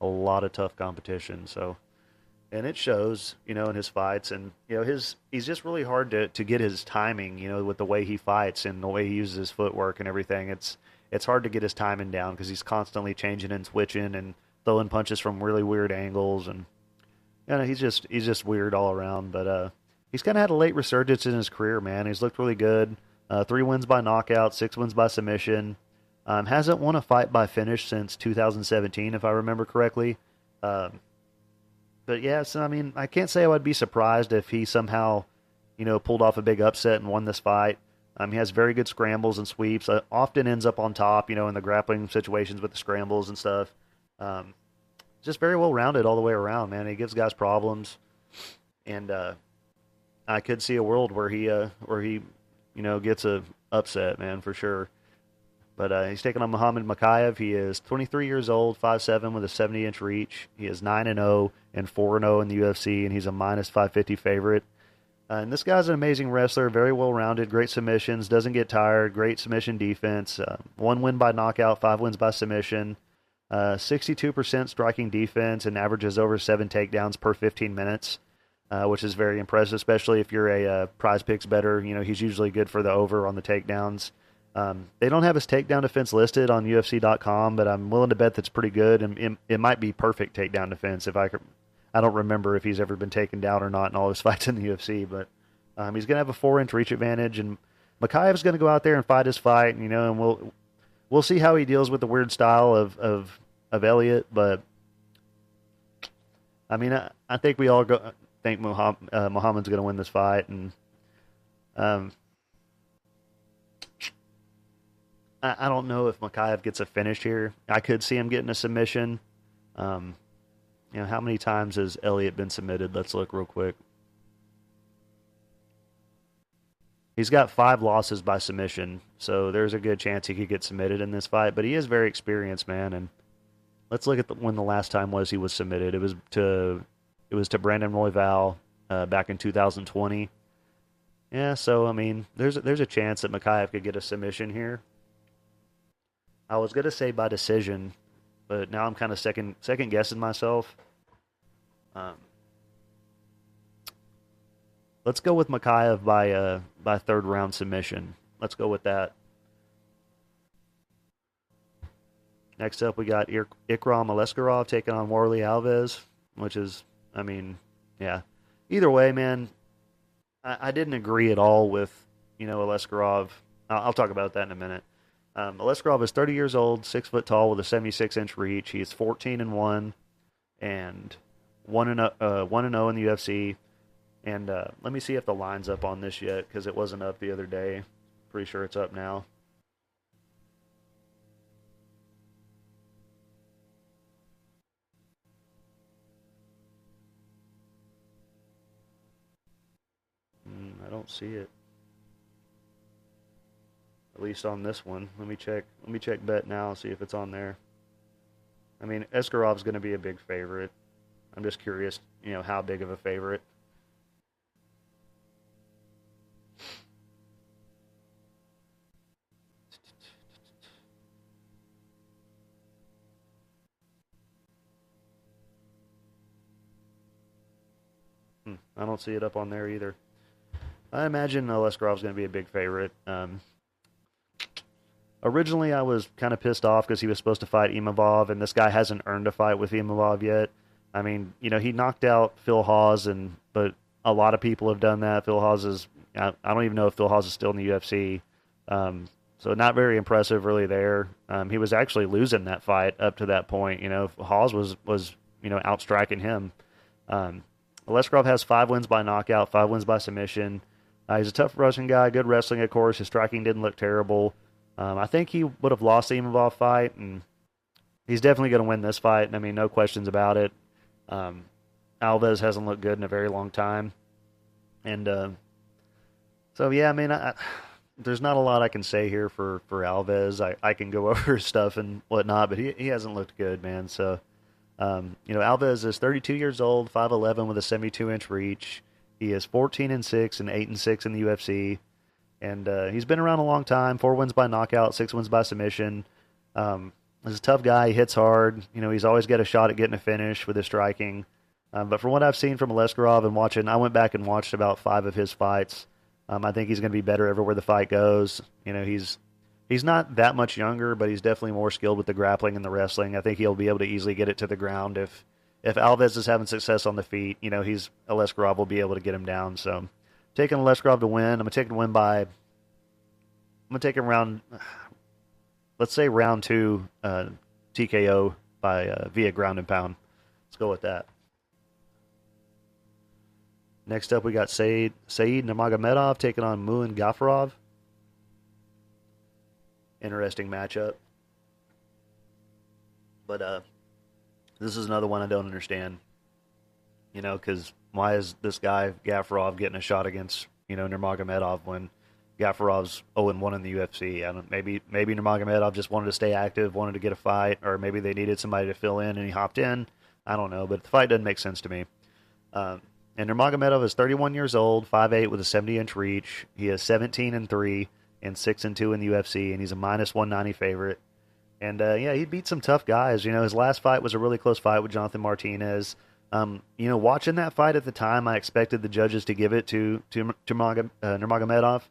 a lot of tough competition. So, and it shows, you know, in his fights. And, you know, his he's just really hard to, to get his timing, you know, with the way he fights and the way he uses his footwork and everything. It's it's hard to get his timing down because he's constantly changing and switching and throwing punches from really weird angles. And, you know, he's just he's just weird all around. But, uh, he's kind of had a late resurgence in his career, man. He's looked really good. Uh, three wins by knockout, six wins by submission. Um, hasn't won a fight by finish since two thousand seventeen, if I remember correctly. Um, but, yeah, so, I mean, I can't say I would be surprised if he somehow, you know, pulled off a big upset and won this fight. Um, he has very good scrambles and sweeps. Uh, often ends up on top, you know, in the grappling situations with the scrambles and stuff. Um, just very well-rounded all the way around, man. He gives guys problems. And, uh... I could see a world where he, uh, where he, you know, gets a upset, man, for sure. But uh, he's taking on Muhammad Mokaev. He is twenty-three years old, five seven with a seventy-inch reach. He is nine and oh and four and oh in the U F C, and he's a minus five fifty favorite. Uh, and this guy's an amazing wrestler, very well-rounded, great submissions, doesn't get tired, great submission defense. Uh, one win by knockout, five wins by submission, uh, sixty-two percent striking defense, and averages over seven takedowns per fifteen minutes. Uh, which is very impressive, especially if you're a uh, prize picks better. You know, he's usually good for the over on the takedowns. Um, they don't have his takedown defense listed on U F C dot com, but I'm willing to bet that's pretty good. And it, it might be perfect takedown defense. If I could, I don't remember if he's ever been taken down or not in all his fights in the U F C, but um, he's going to have a four-inch reach advantage. And Makaev's going to go out there and fight his fight, you know, and we'll we'll see how he deals with the weird style of, of, of Elliott. But, I mean, I, I think we all go... think Muhammad, uh, Muhammad's going to win this fight, and um, I, I don't know if Makhachev gets a finish here. I could see him getting a submission. Um, you know, how many times has Elliott been submitted? Let's look real quick. He's got five losses by submission, so there's a good chance he could get submitted in this fight. But he is very experienced, man. And let's look at the, when the last time was he was submitted. It was to. It was to Brandon Royval uh, back in two thousand twenty. Yeah, so, I mean, there's, there's a chance that Makhachev could get a submission here. I was going to say by decision, but now I'm kind of second second guessing myself. Um, let's go with Makhachev by, uh, by third round submission. Let's go with that. Next up, we got Ik- Ikram Aleskerov taking on Warlley Alves, which is... I mean, yeah. Either way, man, I, I didn't agree at all with, you know, Aleskerov. I'll, I'll talk about that in a minute. Um, Aleskerov is thirty years old, six foot tall, with a seventy-six inch reach. He is fourteen and one, and one and uh one and zero in the U F C. And uh, let me see if the line's up on this yet, because it wasn't up the other day. Pretty sure it's up now. I don't see it. At least on this one. Let me check. Let me check bet now, see if it's on there. I mean, Eskarov's going to be a big favorite. I'm just curious, you know, how big of a favorite. Hmm, I don't see it up on there either. I imagine Aleskerov's going to be a big favorite. Um, originally, I was kind of pissed off because he was supposed to fight Imavov, and this guy hasn't earned a fight with Imavov yet. I mean, you know, he knocked out Phil Hawes, and but a lot of people have done that. Phil Hawes is, I, I don't even know if Phil Hawes is still in the U F C. Um, so not very impressive really there. Um, he was actually losing that fight up to that point. You know, Hawes was, was you know, outstriking him. Um, Aleskerov has five wins by knockout, five wins by submission. Uh, he's a tough Russian guy, good wrestling, of course. His striking didn't look terrible. Um, I think he would have lost the Imavov fight, and he's definitely going to win this fight. I mean, no questions about it. Um, Alves hasn't looked good in a very long time. And uh, so, yeah, I mean, I, I, there's not a lot I can say here for, for Alves. I, I can go over his stuff and whatnot, but he, he hasn't looked good, man. So, um, you know, Alves is thirty-two years old, five eleven with a seventy-two inch reach. He is fourteen and six and eight and six in the U F C. And uh, he's been around a long time, four wins by knockout, six wins by submission. Um, he's a tough guy. He hits hard. You know, he's always got a shot at getting a finish with his striking. Um, but from what I've seen from Aleskerov and watching, I went back and watched about five of his fights. Um, I think he's going to be better everywhere the fight goes. You know, he's he's not that much younger, but he's definitely more skilled with the grappling and the wrestling. I think he'll be able to easily get it to the ground. If if Alves is having success on the feet, you know, he's Aleskerov will be able to get him down, so... Taking Aleskerov to win. I'm going to take him to win by... I'm going to take him round... Let's say round two uh, T K O by uh, via ground and pound. Let's go with that. Next up, we got Said Said Nurmagomedov taking on Muin Ghafarov. Interesting matchup. But uh, this is another one I don't understand. You know, because... Why is this guy, Ghafarov, getting a shot against, you know, Nurmagomedov when Ghafarov's oh and one in the U F C? I don't, maybe maybe Nurmagomedov just wanted to stay active, wanted to get a fight, or maybe they needed somebody to fill in and he hopped in. I don't know, but the fight doesn't make sense to me. Um, and Nurmagomedov is thirty-one years old, five eight with a seventy inch reach. He is seventeen and three and six and two in the U F C, and he's a minus one ninety favorite. And, uh, yeah, he beat some tough guys. You know, his last fight was a really close fight with Jonathan Martinez. Um, you know, watching that fight at the time, I expected the judges to give it to to, to Maga, uh, Nurmagomedov,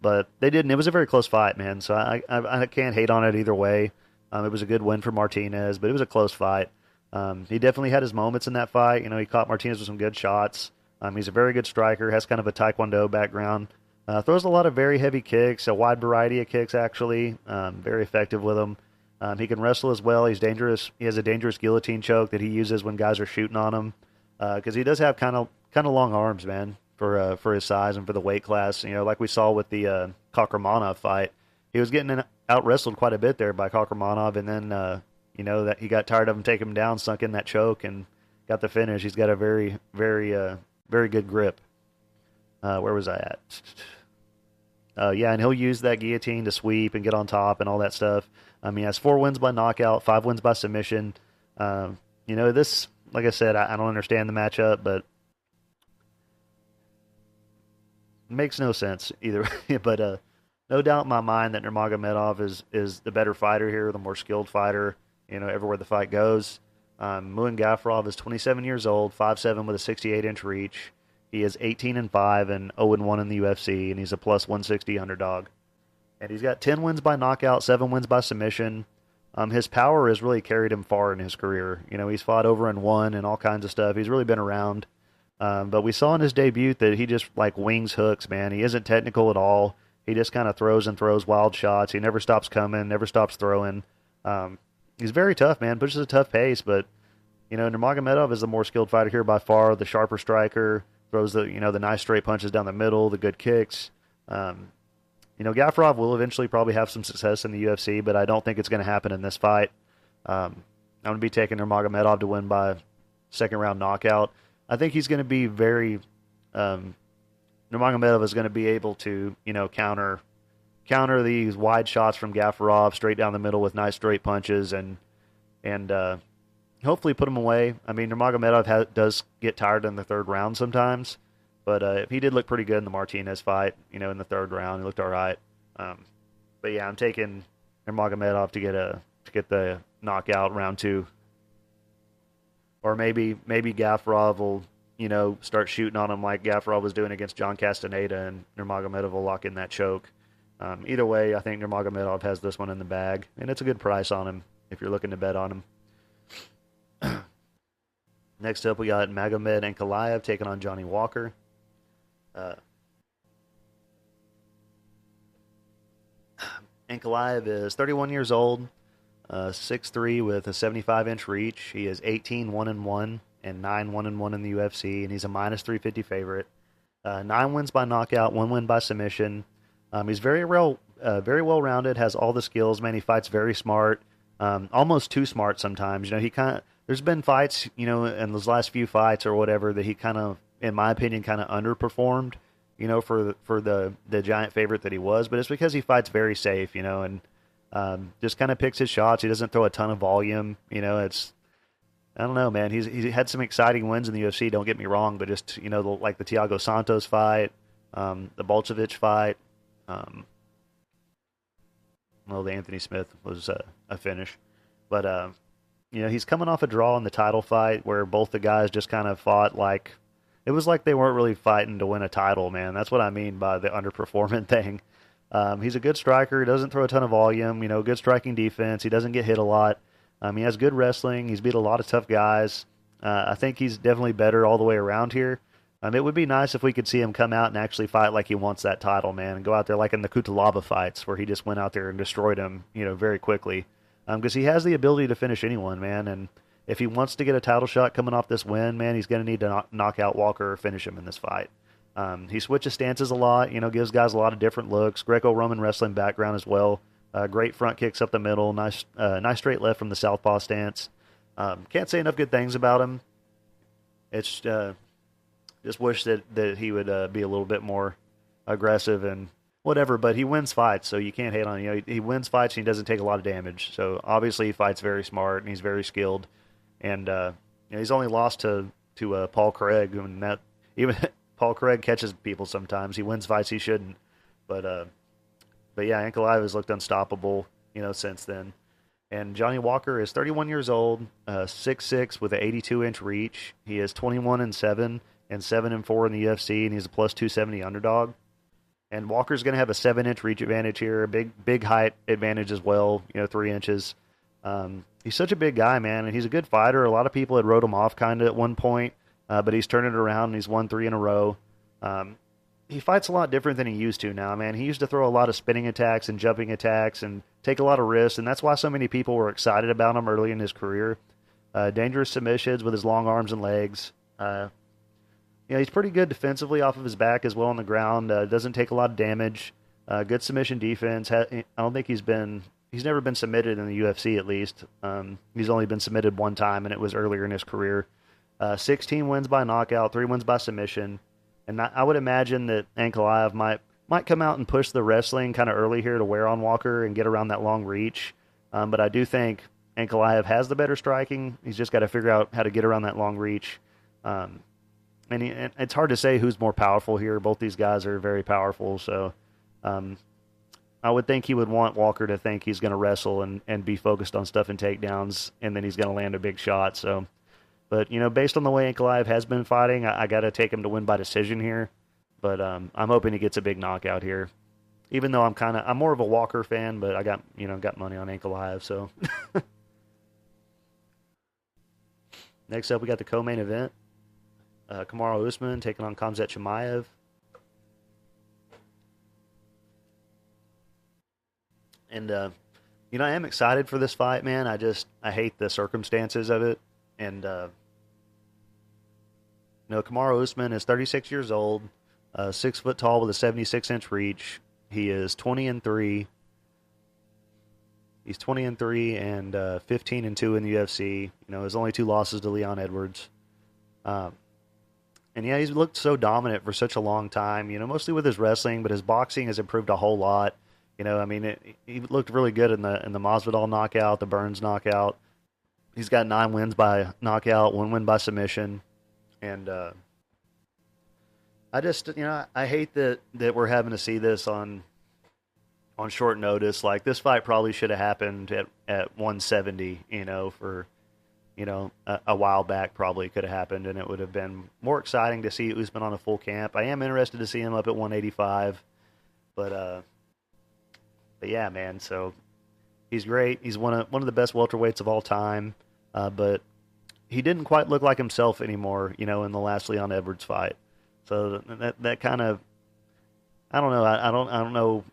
but they didn't. It was a very close fight, man. So I I, I can't hate on it either way. Um, it was a good win for Martinez, but it was a close fight. Um, he definitely had his moments in that fight. You know, he caught Martinez with some good shots. Um, he's a very good striker. Has kind of a Taekwondo background. Uh, throws a lot of very heavy kicks, a wide variety of kicks actually. Um, very effective with them. Um, he can wrestle as well. He's dangerous. He has a dangerous guillotine choke that he uses when guys are shooting on him, because uh, he does have kind of kind of long arms, man, for uh, for his size and for the weight class. You know, like we saw with the uh, Kakramanov fight, he was getting out wrestled quite a bit there by Kakramanov, and then uh, you know that he got tired of him taking him down, sunk in that choke, and got the finish. He's got a very very uh, very good grip. Uh, where was I at? Uh, yeah, and he'll use that guillotine to sweep and get on top and all that stuff. Um, he has four wins by knockout, five wins by submission. Um, you know, this, like I said, I, I don't understand the matchup, but it makes no sense either. but uh, no doubt in my mind that Nurmagomedov is is the better fighter here, the more skilled fighter, you know, everywhere the fight goes. Um, Muin Ghafarov is twenty-seven years old, five seven with a sixty-eight inch reach. He is eighteen and five and oh and one in the U F C, and he's a plus one sixty underdog. And he's got ten wins by knockout, seven wins by submission. Um, his power has really carried him far in his career. You know, he's fought over and won and all kinds of stuff. He's really been around. Um, but we saw in his debut that he just, like, wings hooks, man. He isn't technical at all. He just kind of throws and throws wild shots. He never stops coming, never stops throwing. Um, he's very tough, man. Pushes a tough pace. But, you know, Nurmagomedov is the more skilled fighter here by far, the sharper striker. Throws the, you know, the nice straight punches down the middle, the good kicks. Um, you know, Ghafarov will eventually probably have some success in the U F C, but I don't think it's going to happen in this fight. Um, I'm going to be taking Nurmagomedov to win by second round knockout. I think he's going to be very, um, Nurmagomedov is going to be able to, you know, counter, counter these wide shots from Ghafarov straight down the middle with nice straight punches and, and, uh, hopefully put him away. I mean, Nurmagomedov ha- does get tired in the third round sometimes, but uh, he did look pretty good in the Martinez fight, you know, in the third round. He looked all right. Um, but, yeah, I'm taking Nurmagomedov to get a to get the knockout round two. Or maybe maybe Ghafarov will, you know, start shooting on him like Ghafarov was doing against John Castaneda, and Nurmagomedov will lock in that choke. Um, either way, I think Nurmagomedov has this one in the bag, and it's a good price on him if you're looking to bet on him. Next up, we got Magomed Ankalaev taking on Johnny Walker. Uh, Ankalaev is thirty-one years old, uh, six three with a seventy-five inch reach. He is eighteen one and one and nine one and one in the U F C, and he's a minus three fifty favorite. Uh, nine wins by knockout, one win by submission. Um, he's very real, uh, very well-rounded, has all the skills. Man, he fights very smart, um, almost too smart sometimes. You know, he kind of there's been fights, you know, in those last few fights or whatever that he kind of, in my opinion, kind of underperformed, you know, for the, for the the giant favorite that he was. But it's because he fights very safe, you know, and um, just kind of picks his shots. He doesn't throw a ton of volume, you know. It's I don't know, man. He's he had some exciting wins in the U F C. Don't get me wrong, but just you know, the, like the Thiago Santos fight, um, the Bolchevich fight. Um, well, the Anthony Smith was uh, a finish, but uh, you know, he's coming off a draw in the title fight where both the guys just kind of fought like it was like they weren't really fighting to win a title, man. That's what I mean by the underperforming thing. Um, he's a good striker. He doesn't throw a ton of volume, you know, good striking defense. He doesn't get hit a lot. Um, he has good wrestling. He's beat a lot of tough guys. Uh, I think he's definitely better all the way around here. Um, it would be nice if we could see him come out and actually fight like he wants that title, man, and go out there like in the Kutalaba fights where he just went out there and destroyed him, you know, very quickly. Because um, he has the ability to finish anyone, man. And if he wants to get a title shot coming off this win, man, he's going to need to knock, knock out Walker or finish him in this fight. Um, he switches stances a lot, you know, gives guys a lot of different looks. Greco-Roman wrestling background as well. Uh, great front kicks up the middle. Nice, uh, nice straight left from the southpaw stance. Um, can't say enough good things about him. It's uh, just wish that, that he would uh, be a little bit more aggressive and whatever, but he wins fights, so you can't hate on him. You know, he, he wins fights and he doesn't take a lot of damage. So obviously he fights very smart and he's very skilled. And uh, you know, he's only lost to to uh, Paul Craig, and that even Paul Craig catches people sometimes. He wins fights he shouldn't, but. Uh, But yeah, Ankalaev has looked unstoppable, you know, since then. And Johnny Walker is thirty-one years old, uh, six six with an eighty-two inch reach. He is twenty-one and seven and seven and four in the U F C, and he's a plus two seventy underdog. And Walker's going to have a seven inch reach advantage here, a big big height advantage as well, you know, three inches. Um, he's such a big guy, man, and he's a good fighter. A lot of people had wrote him off kind of at one point, uh, but he's turned it around, and he's won three in a row. Um He fights a lot different than he used to now, man. He used to throw a lot of spinning attacks and jumping attacks and take a lot of risks, and that's why so many people were excited about him early in his career. Uh, dangerous submissions with his long arms and legs. Uh, you know, he's pretty good defensively off of his back as well on the ground. Uh, doesn't take a lot of damage. Uh, good submission defense. Ha- I don't think he's been he's never been submitted in the U F C, at least. Um, he's only been submitted one time, and it was earlier in his career. Uh, sixteen wins by knockout, three wins by submission. And I would imagine that Ankalaev might might come out and push the wrestling kind of early here to wear on Walker and get around that long reach. Um, but I do think Ankalaev has the better striking. He's just got to figure out how to get around that long reach. Um, and, he, and it's hard to say who's more powerful here. Both these guys are very powerful. So um, I would think he would want Walker to think he's going to wrestle and, and be focused on stuff and takedowns, and then he's going to land a big shot. So. But, you know, based on the way Ankalaev has been fighting, I, I got to take him to win by decision here. But um, I'm hoping he gets a big knockout here. Even though I'm kind of, I'm more of a Walker fan, but I got, you know, got money on Ankalaev, so. Next up, we got the co-main event. Uh, Kamaru Usman taking on Khamzat Chimaev. And, uh, you know, I am excited for this fight, man. I just, I hate the circumstances of it. And, uh, you know, Kamaru Usman is thirty-six years old, uh, six foot tall with a seventy-six inch reach. He is twenty and three. He's twenty and three and uh, fifteen and two in the U F C. You know, his only two losses to Leon Edwards. Um, and yeah, he's looked so dominant for such a long time, you know, mostly with his wrestling, but his boxing has improved a whole lot. You know, I mean, it, he looked really good in the, in the Masvidal knockout, the Burns knockout. He's got nine wins by knockout, one win by submission. And uh, I just, you know, I hate that, that we're having to see this on on short notice. Like, this fight probably should have happened at, at one seventy, you know, for, you know, a, a while back probably could have happened, and it would have been more exciting to see Usman on a full camp. I am interested to see him up at one eighty-five. But, uh, but yeah, man, so he's great. He's one of, one of the best welterweights of all time. Uh, but he didn't quite look like himself anymore, you know, in the last Leon Edwards fight. So that that kind of, I don't know, I, I don't I don't know.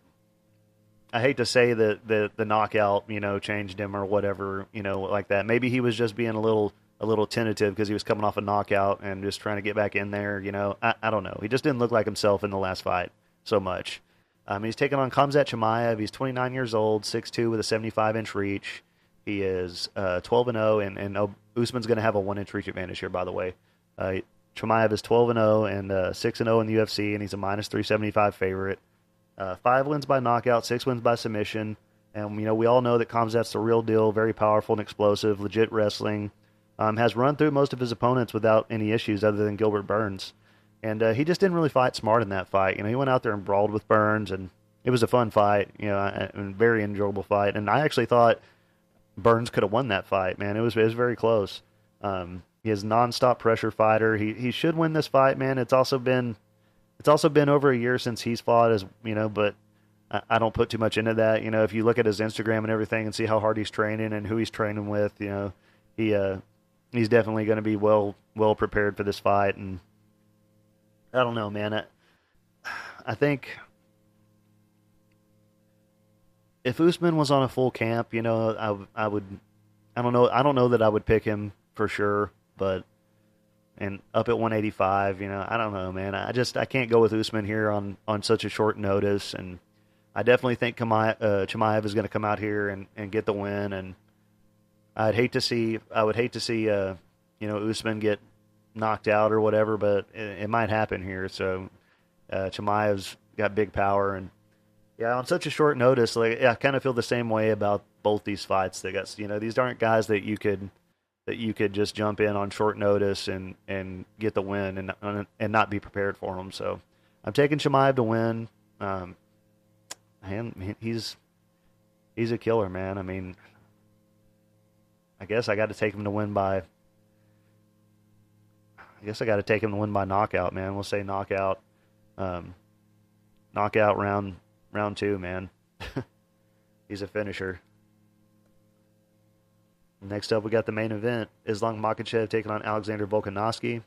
I hate to say that the the knockout, you know, changed him or whatever, you know, like that. Maybe he was just being a little a little tentative because he was coming off a knockout and just trying to get back in there, you know. I, I don't know. He just didn't look like himself in the last fight so much. Um, he's taking on Khamzat Chimaev. He's twenty-nine years old, six foot two with a seventy-five inch reach. He is uh, twelve and oh, and, and Usman's going to have a one inch reach advantage here, by the way. Uh, Chimaev is twelve and oh and uh, six and oh in the U F C, and he's a minus three seventy-five favorite. Uh, five wins by knockout, six wins by submission. And, you know, we all know that Khamzat's the real deal, very powerful and explosive, legit wrestling. Um, has run through most of his opponents without any issues other than Gilbert Burns. And uh, he just didn't really fight smart in that fight. You know, he went out there and brawled with Burns, and it was a fun fight, you know, and a very enjoyable fight. And I actually thought Burns could have won that fight, man. It was it was very close. Um, he is a nonstop pressure fighter. He he should win this fight, man. It's also been it's also been over a year since he's fought, as you know, but I, I don't put too much into that. You know, if you look at his Instagram and everything and see how hard he's training and who he's training with, you know, he uh, he's definitely going to be well well prepared for this fight. And I don't know, man. I, I think if Usman was on a full camp, you know, I, I would, I don't know, I don't know that I would pick him for sure, but, and up at one eighty-five, you know, I don't know, man. I just, I can't go with Usman here on, on such a short notice, and I definitely think Chimaev, uh, Chimaev is going to come out here and, and get the win, and I'd hate to see, I would hate to see, uh, you know, Usman get knocked out or whatever, but it, it might happen here. So uh, Chimaev's got big power, and yeah, on such a short notice, like yeah, I kind of feel the same way about both these fights. They got, you know, these aren't guys that you could that you could just jump in on short notice and, and get the win and and not be prepared for them. So I'm taking Chimaev to win. Um, and he's he's a killer, man. I mean, I guess I got to take him to win by. I guess I got to take him to win by knockout, man. We'll say knockout, um, knockout round round two, man. He's a finisher. Next up, we got the main event: Islam Makhachev taking on Alexander Volkanovski.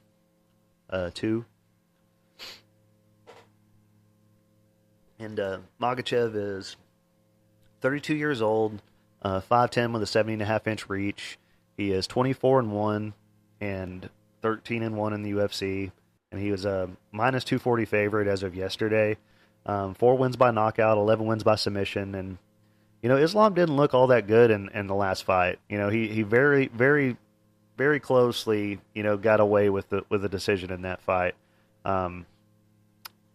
Uh, two. And uh, Makhachev is thirty-two years old, uh, five ten with a seventy and a half inch reach. He is twenty-four and one and thirteen and one in the U F C, and he was a minus two forty favorite as of yesterday. Um, four wins by knockout, eleven wins by submission, and you know, Islam didn't look all that good in, in the last fight. You know, he, he very very very closely, you know, got away with the with the decision in that fight. Um,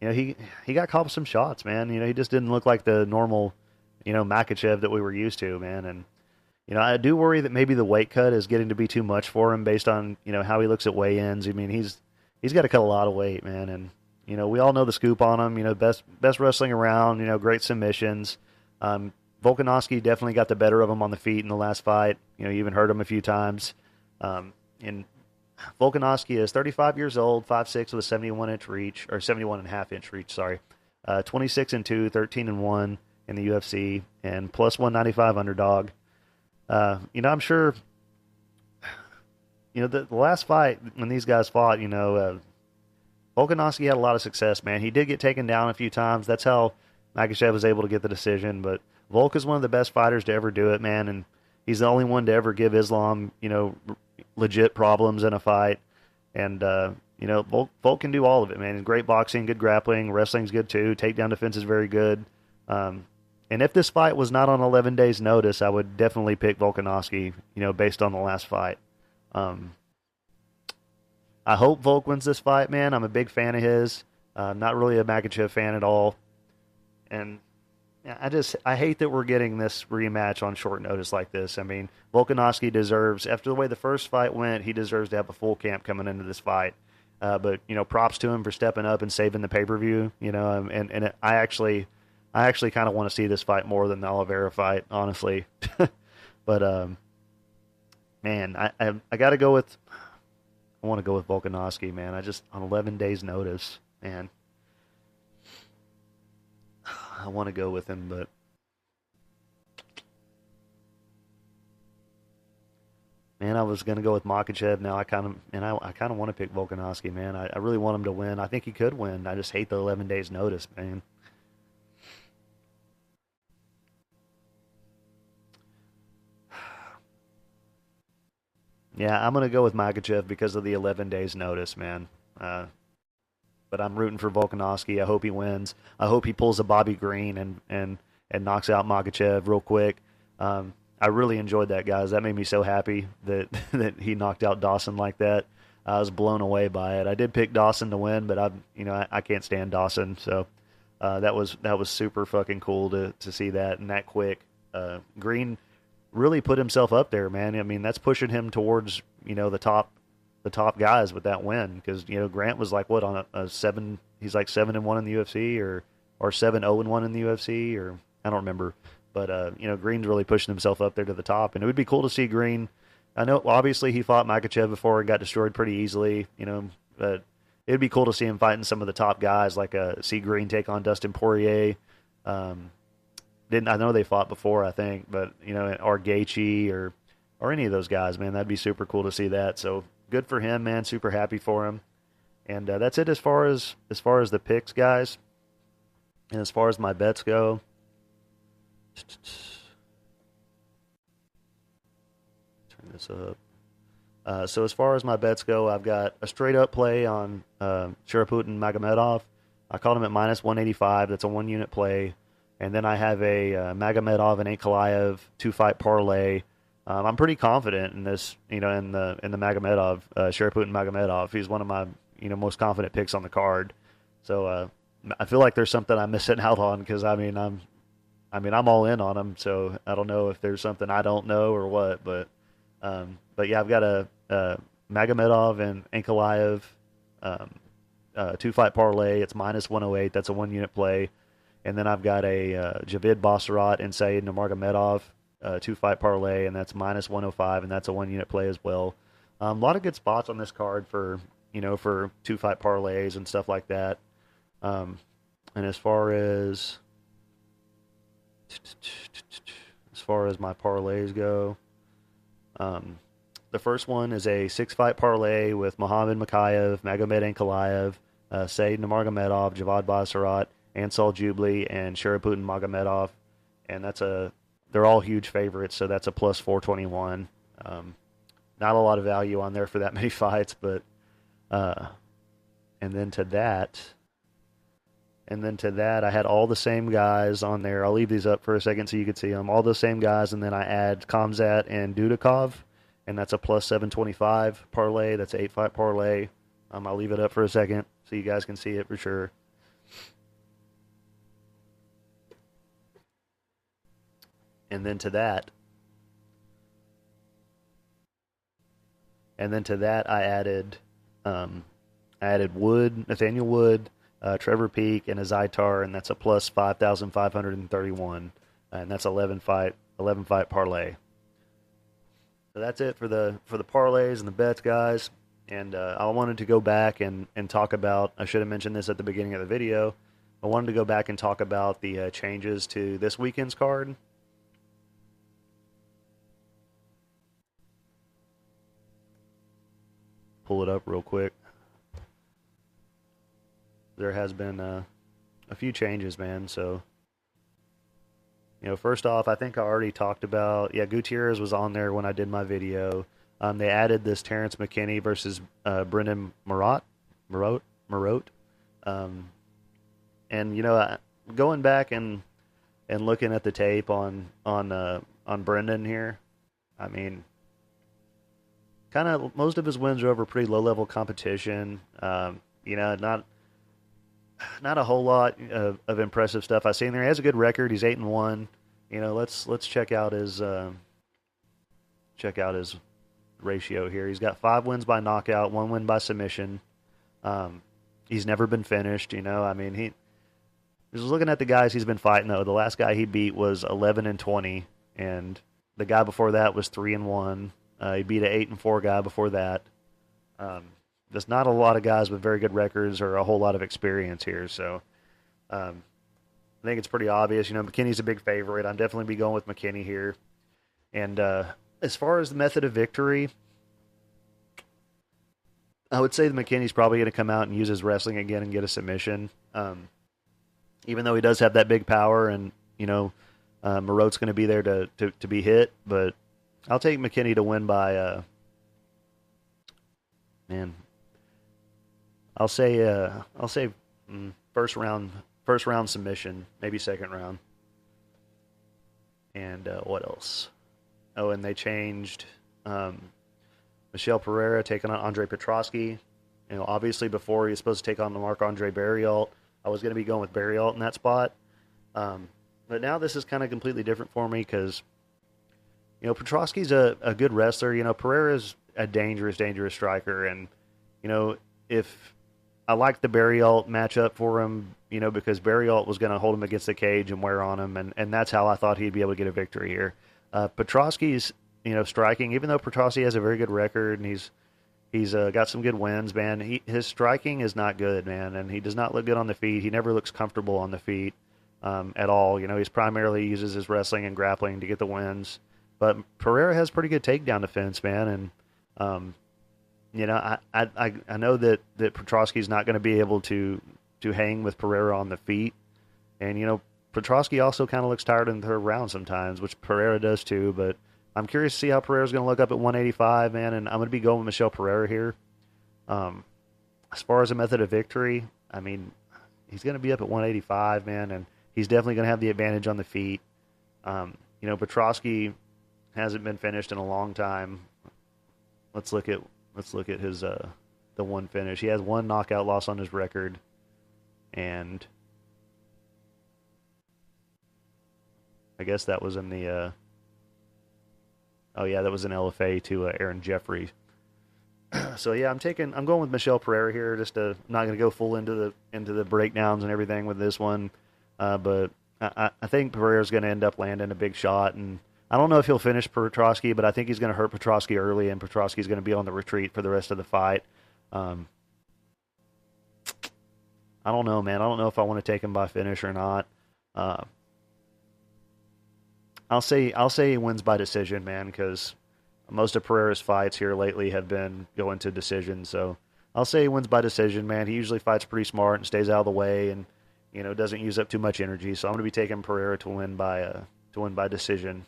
you know, he he got caught with some shots, man. You know, he just didn't look like the normal, you know, Makhachev that we were used to, man. And you know, I do worry that maybe the weight cut is getting to be too much for him based on, you know, how he looks at weigh-ins. I mean, he's he's got to cut a lot of weight, man. And, you know, we all know the scoop on him. You know, best best wrestling around, you know, great submissions. Um, Volkanovski definitely got the better of him on the feet in the last fight. You know, you even hurt him a few times. Um, and Volkanovski is thirty-five years old, five six with a seventy-one inch reach, or seventy-one and a half inch reach, sorry. Uh, twenty-six and two, thirteen and one in the U F C, and plus one ninety-five underdog. Uh, you know, I'm sure, you know, the, the last fight when these guys fought, you know, uh, Volkanovski had a lot of success, man. He did get taken down a few times. That's how Makhachev was able to get the decision. But Volk is one of the best fighters to ever do it, man. And he's the only one to ever give Islam, you know, r- legit problems in a fight. And, uh, you know, Volk, Volk can do all of it, man. He's great boxing, good grappling. Wrestling's good, too. Takedown defense is very good. Um And if this fight was not on eleven days' notice, I would definitely pick Volkanovski, you know, based on the last fight. Um, I hope Volk wins this fight, man. I'm a big fan of his. Uh, not really a Makhachev fan at all. And I just, I hate that we're getting this rematch on short notice like this. I mean, Volkanovski deserves, after the way the first fight went, he deserves to have a full camp coming into this fight. Uh, but, you know, props to him for stepping up and saving the pay-per-view, you know, and, and it, I actually... I actually kind of want to see this fight more than the Oliveira fight, honestly. But, um, man, I I, I got to go with – I want to go with Volkanovski, man. I just – on eleven days' notice, man. I want to go with him, but – Man, I was going to go with Makhachev. Now I kind of and I, I kind of want to pick Volkanovski, man. I, I really want him to win. I think he could win. I just hate the eleven days notice, man. Yeah, I'm going to go with Makhachev because of the eleven days notice, man. Uh, but I'm rooting for Volkanovski. I hope he wins. I hope he pulls a Bobby Green and and, and knocks out Makhachev real quick. Um, I really enjoyed that, guys. That made me so happy that, that he knocked out Dawson like that. I was blown away by it. I did pick Dawson to win, but I, you know, I, I can't stand Dawson. So uh, that was that was super fucking cool to to see that and that quick. Uh, Green really put himself up there, man. I mean, that's pushing him towards, you know, the top, the top guys with that win. Cause you know, Grant was like, what, on a, a seven, he's like seven and one in the U F C or, or seven, oh and one in the U F C, or I don't remember, but, uh, you know, Green's really pushing himself up there to the top, and it would be cool to see Green. I know obviously he fought Makhachev before and got destroyed pretty easily, you know, but it'd be cool to see him fighting some of the top guys, like a uh, see Green take on Dustin Poirier. Um, Didn't I know they fought before, I think, but you know, or Gaethje or or any of those guys, man, that'd be super cool to see that. So good for him, man. Super happy for him. And uh, that's it as far as as far as the picks, guys. And as far as my bets go, turn this up. Uh, so as far as my bets go, I've got a straight up play on uh, Sharaputin Magomedov. I called him at minus one eighty five. That's a one unit play. And then I have a uh, Magomedov and Ankalaev two-fight parlay. Um, I'm pretty confident in this, you know, in the in the Magomedov, uh, Sharaputin Magomedov. He's one of my, you know, most confident picks on the card. So uh, I feel like there's something I'm missing out on because I mean I'm, I mean I'm all in on him. So I don't know if there's something I don't know or what, but um, but yeah, I've got a, a Magomedov and Ankalaev um, uh, two-fight parlay. It's minus one oh eight. That's a one-unit play. And then I've got a uh, Javid Bashirat and Said Nurmagomedov uh, two-fight parlay, and that's minus one oh five, and that's a one-unit play as well. Um, a lot of good spots on this card for, you know, for two-fight parlays and stuff like that. Um, and as far as as far as my parlays go, um, the first one is a six-fight parlay with Muhammad Mokaev, Magomed Ankalaev, uh, Said Nurmagomedov, Javid Bashirat, Anshul Jubli, and Sharaputin Magomedov, and that's a they're all huge favorites, so that's a plus four twenty-one. Um, not a lot of value on there for that many fights, but uh, and then to that, and then to that, I had all the same guys on there. I'll leave these up for a second so you can see them. All the same guys, and then I add Khamzat and Dudikov, and that's a plus seven twenty-five parlay. That's an eight-fight parlay. Um, I'll leave it up for a second so you guys can see it for sure. And then to that, and then to that, I added, um, I added Wood, Nathaniel Wood, uh, Trevor Peake, and Azaitar, and that's a plus five thousand five hundred and thirty-one, and that's eleven fight, eleven fight parlay. So that's it for the for the parlays and the bets, guys. And uh, I wanted to go back and and talk about. I should have mentioned this at the beginning of the video. I wanted to go back and talk about the uh, changes to this weekend's card. Pull it up real quick. There has been uh, a few changes, man. So, you know, first off, I think I already talked about, yeah, Gutierrez was on there when I did my video. Um, they added this Terrence McKinney versus uh, Brendan Marot. Marot? Marot. Um, and, you know, I, going back and and looking at the tape on, on, uh, on Brendan here, I mean... Kind of, most of his wins are over pretty low-level competition. Um, you know, not not a whole lot of, of impressive stuff I've seen there. He has a good record. He's eight and one. You know, let's let's check out his uh, check out his ratio here. He's got five wins by knockout, one win by submission. Um, he's never been finished. You know, I mean, he just looking at the guys he's been fighting though. The last guy he beat was eleven and twenty, and the guy before that was three and one. Uh, he beat an eight and four guy before that. Um, there's not a lot of guys with very good records or a whole lot of experience here, so um, I think it's pretty obvious. You know, McKinney's a big favorite. I'm definitely be going with McKinney here, and uh, as far as the method of victory, I would say that McKinney's probably going to come out and use his wrestling again and get a submission. Um, even though he does have that big power, and, you know, uh, Marot's going to be there to, to, to be hit, but I'll take McKinney to win by, uh, man, I'll say, uh, I'll say mm, first round, first round submission, maybe second round. And uh, what else? Oh, and they changed, um, Michelle Pereira taking on Andre Petrosky. You know, obviously before he was supposed to take on the Marc-André Barriault. I was going to be going with Barriault in that spot. Um, but now this is kind of completely different for me because, you know, Petrosky's a, a good wrestler. You know, Pereira's a dangerous, dangerous striker. And, you know, if I like the Barriault matchup for him, you know, because Barriault was going to hold him against the cage and wear on him. And, and that's how I thought he'd be able to get a victory here. Uh, Petrosky's, you know, striking, even though Petrosky has a very good record and he's he's uh, got some good wins, man, he, his striking is not good, man, and he does not look good on the feet. He never looks comfortable on the feet um, at all. You know, he's primarily uses his wrestling and grappling to get the wins. But Pereira has pretty good takedown defense, man, and, um, you know, I, I, I know that, that Petrosky's not going to be able to, to hang with Pereira on the feet. And, you know, Petrosky also kind of looks tired in the third round sometimes, which Pereira does too, but I'm curious to see how Pereira's going to look up at one eighty-five, man, and I'm going to be going with Michelle Pereira here. Um, as far as a method of victory, I mean, he's going to be up at one eighty-five, man, and he's definitely going to have the advantage on the feet. Um, you know, Petrosky hasn't been finished in a long time. Let's look at let's look at his uh, the one finish. He has one knockout loss on his record, and I guess that was in the. Uh, Oh yeah, that was an L F A to uh, Aaron Jeffrey. So yeah, I'm taking, I'm going with Michelle Pereira here. Just to, I'm not going to go full into the into the breakdowns and everything with this one, uh, but I, I think Pereira's going to end up landing a big shot, and I don't know if he'll finish Petrosky, but I think he's going to hurt Petrosky early, and Petrosky's going to be on the retreat for the rest of the fight. Um, I don't know, man. I don't know if I want to take him by finish or not. Uh, I'll say I'll say he wins by decision, man, because most of Pereira's fights here lately have been going to decision. So I'll say he wins by decision, man. He usually fights pretty smart and stays out of the way, and you know doesn't use up too much energy. So I'm gonna be taking Pereira to win by uh, to win by decision.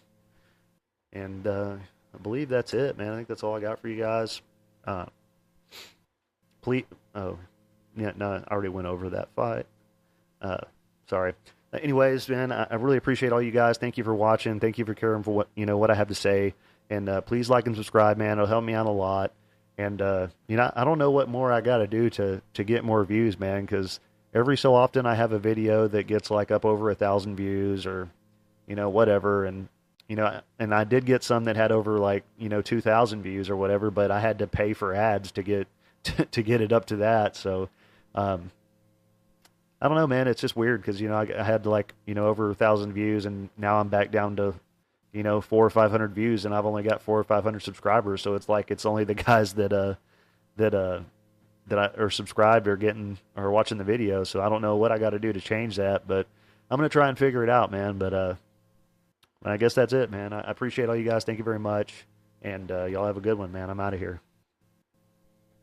And uh, I believe that's it, man. I think that's all I got for you guys. Uh, please, oh yeah, no, I already went over that fight. Uh, sorry. Anyways, man, I really appreciate all you guys. Thank you for watching. Thank you for caring for what you know what I have to say. And uh, please like and subscribe, man. It'll help me out a lot. And uh, you know, I don't know what more I got to do to to get more views, man. Because every so often I have a video that gets like up over a thousand views or you know whatever. And you know, and I did get some that had over like you know two thousand views or whatever. But I had to pay for ads to get to, to get it up to that. So. Um, I don't know, man. It's just weird because, you know, I, I had like, you know, over a thousand views and now I'm back down to, you know, four or five hundred views and I've only got four or five hundred subscribers. So it's like, it's only the guys that, uh, that, uh, that I, are subscribed or getting or watching the video. So I don't know what I got to do to change that, but I'm going to try and figure it out, man. But, uh, I guess that's it, man. I appreciate all you guys. Thank you very much. And, uh, y'all have a good one, man. I'm out of here.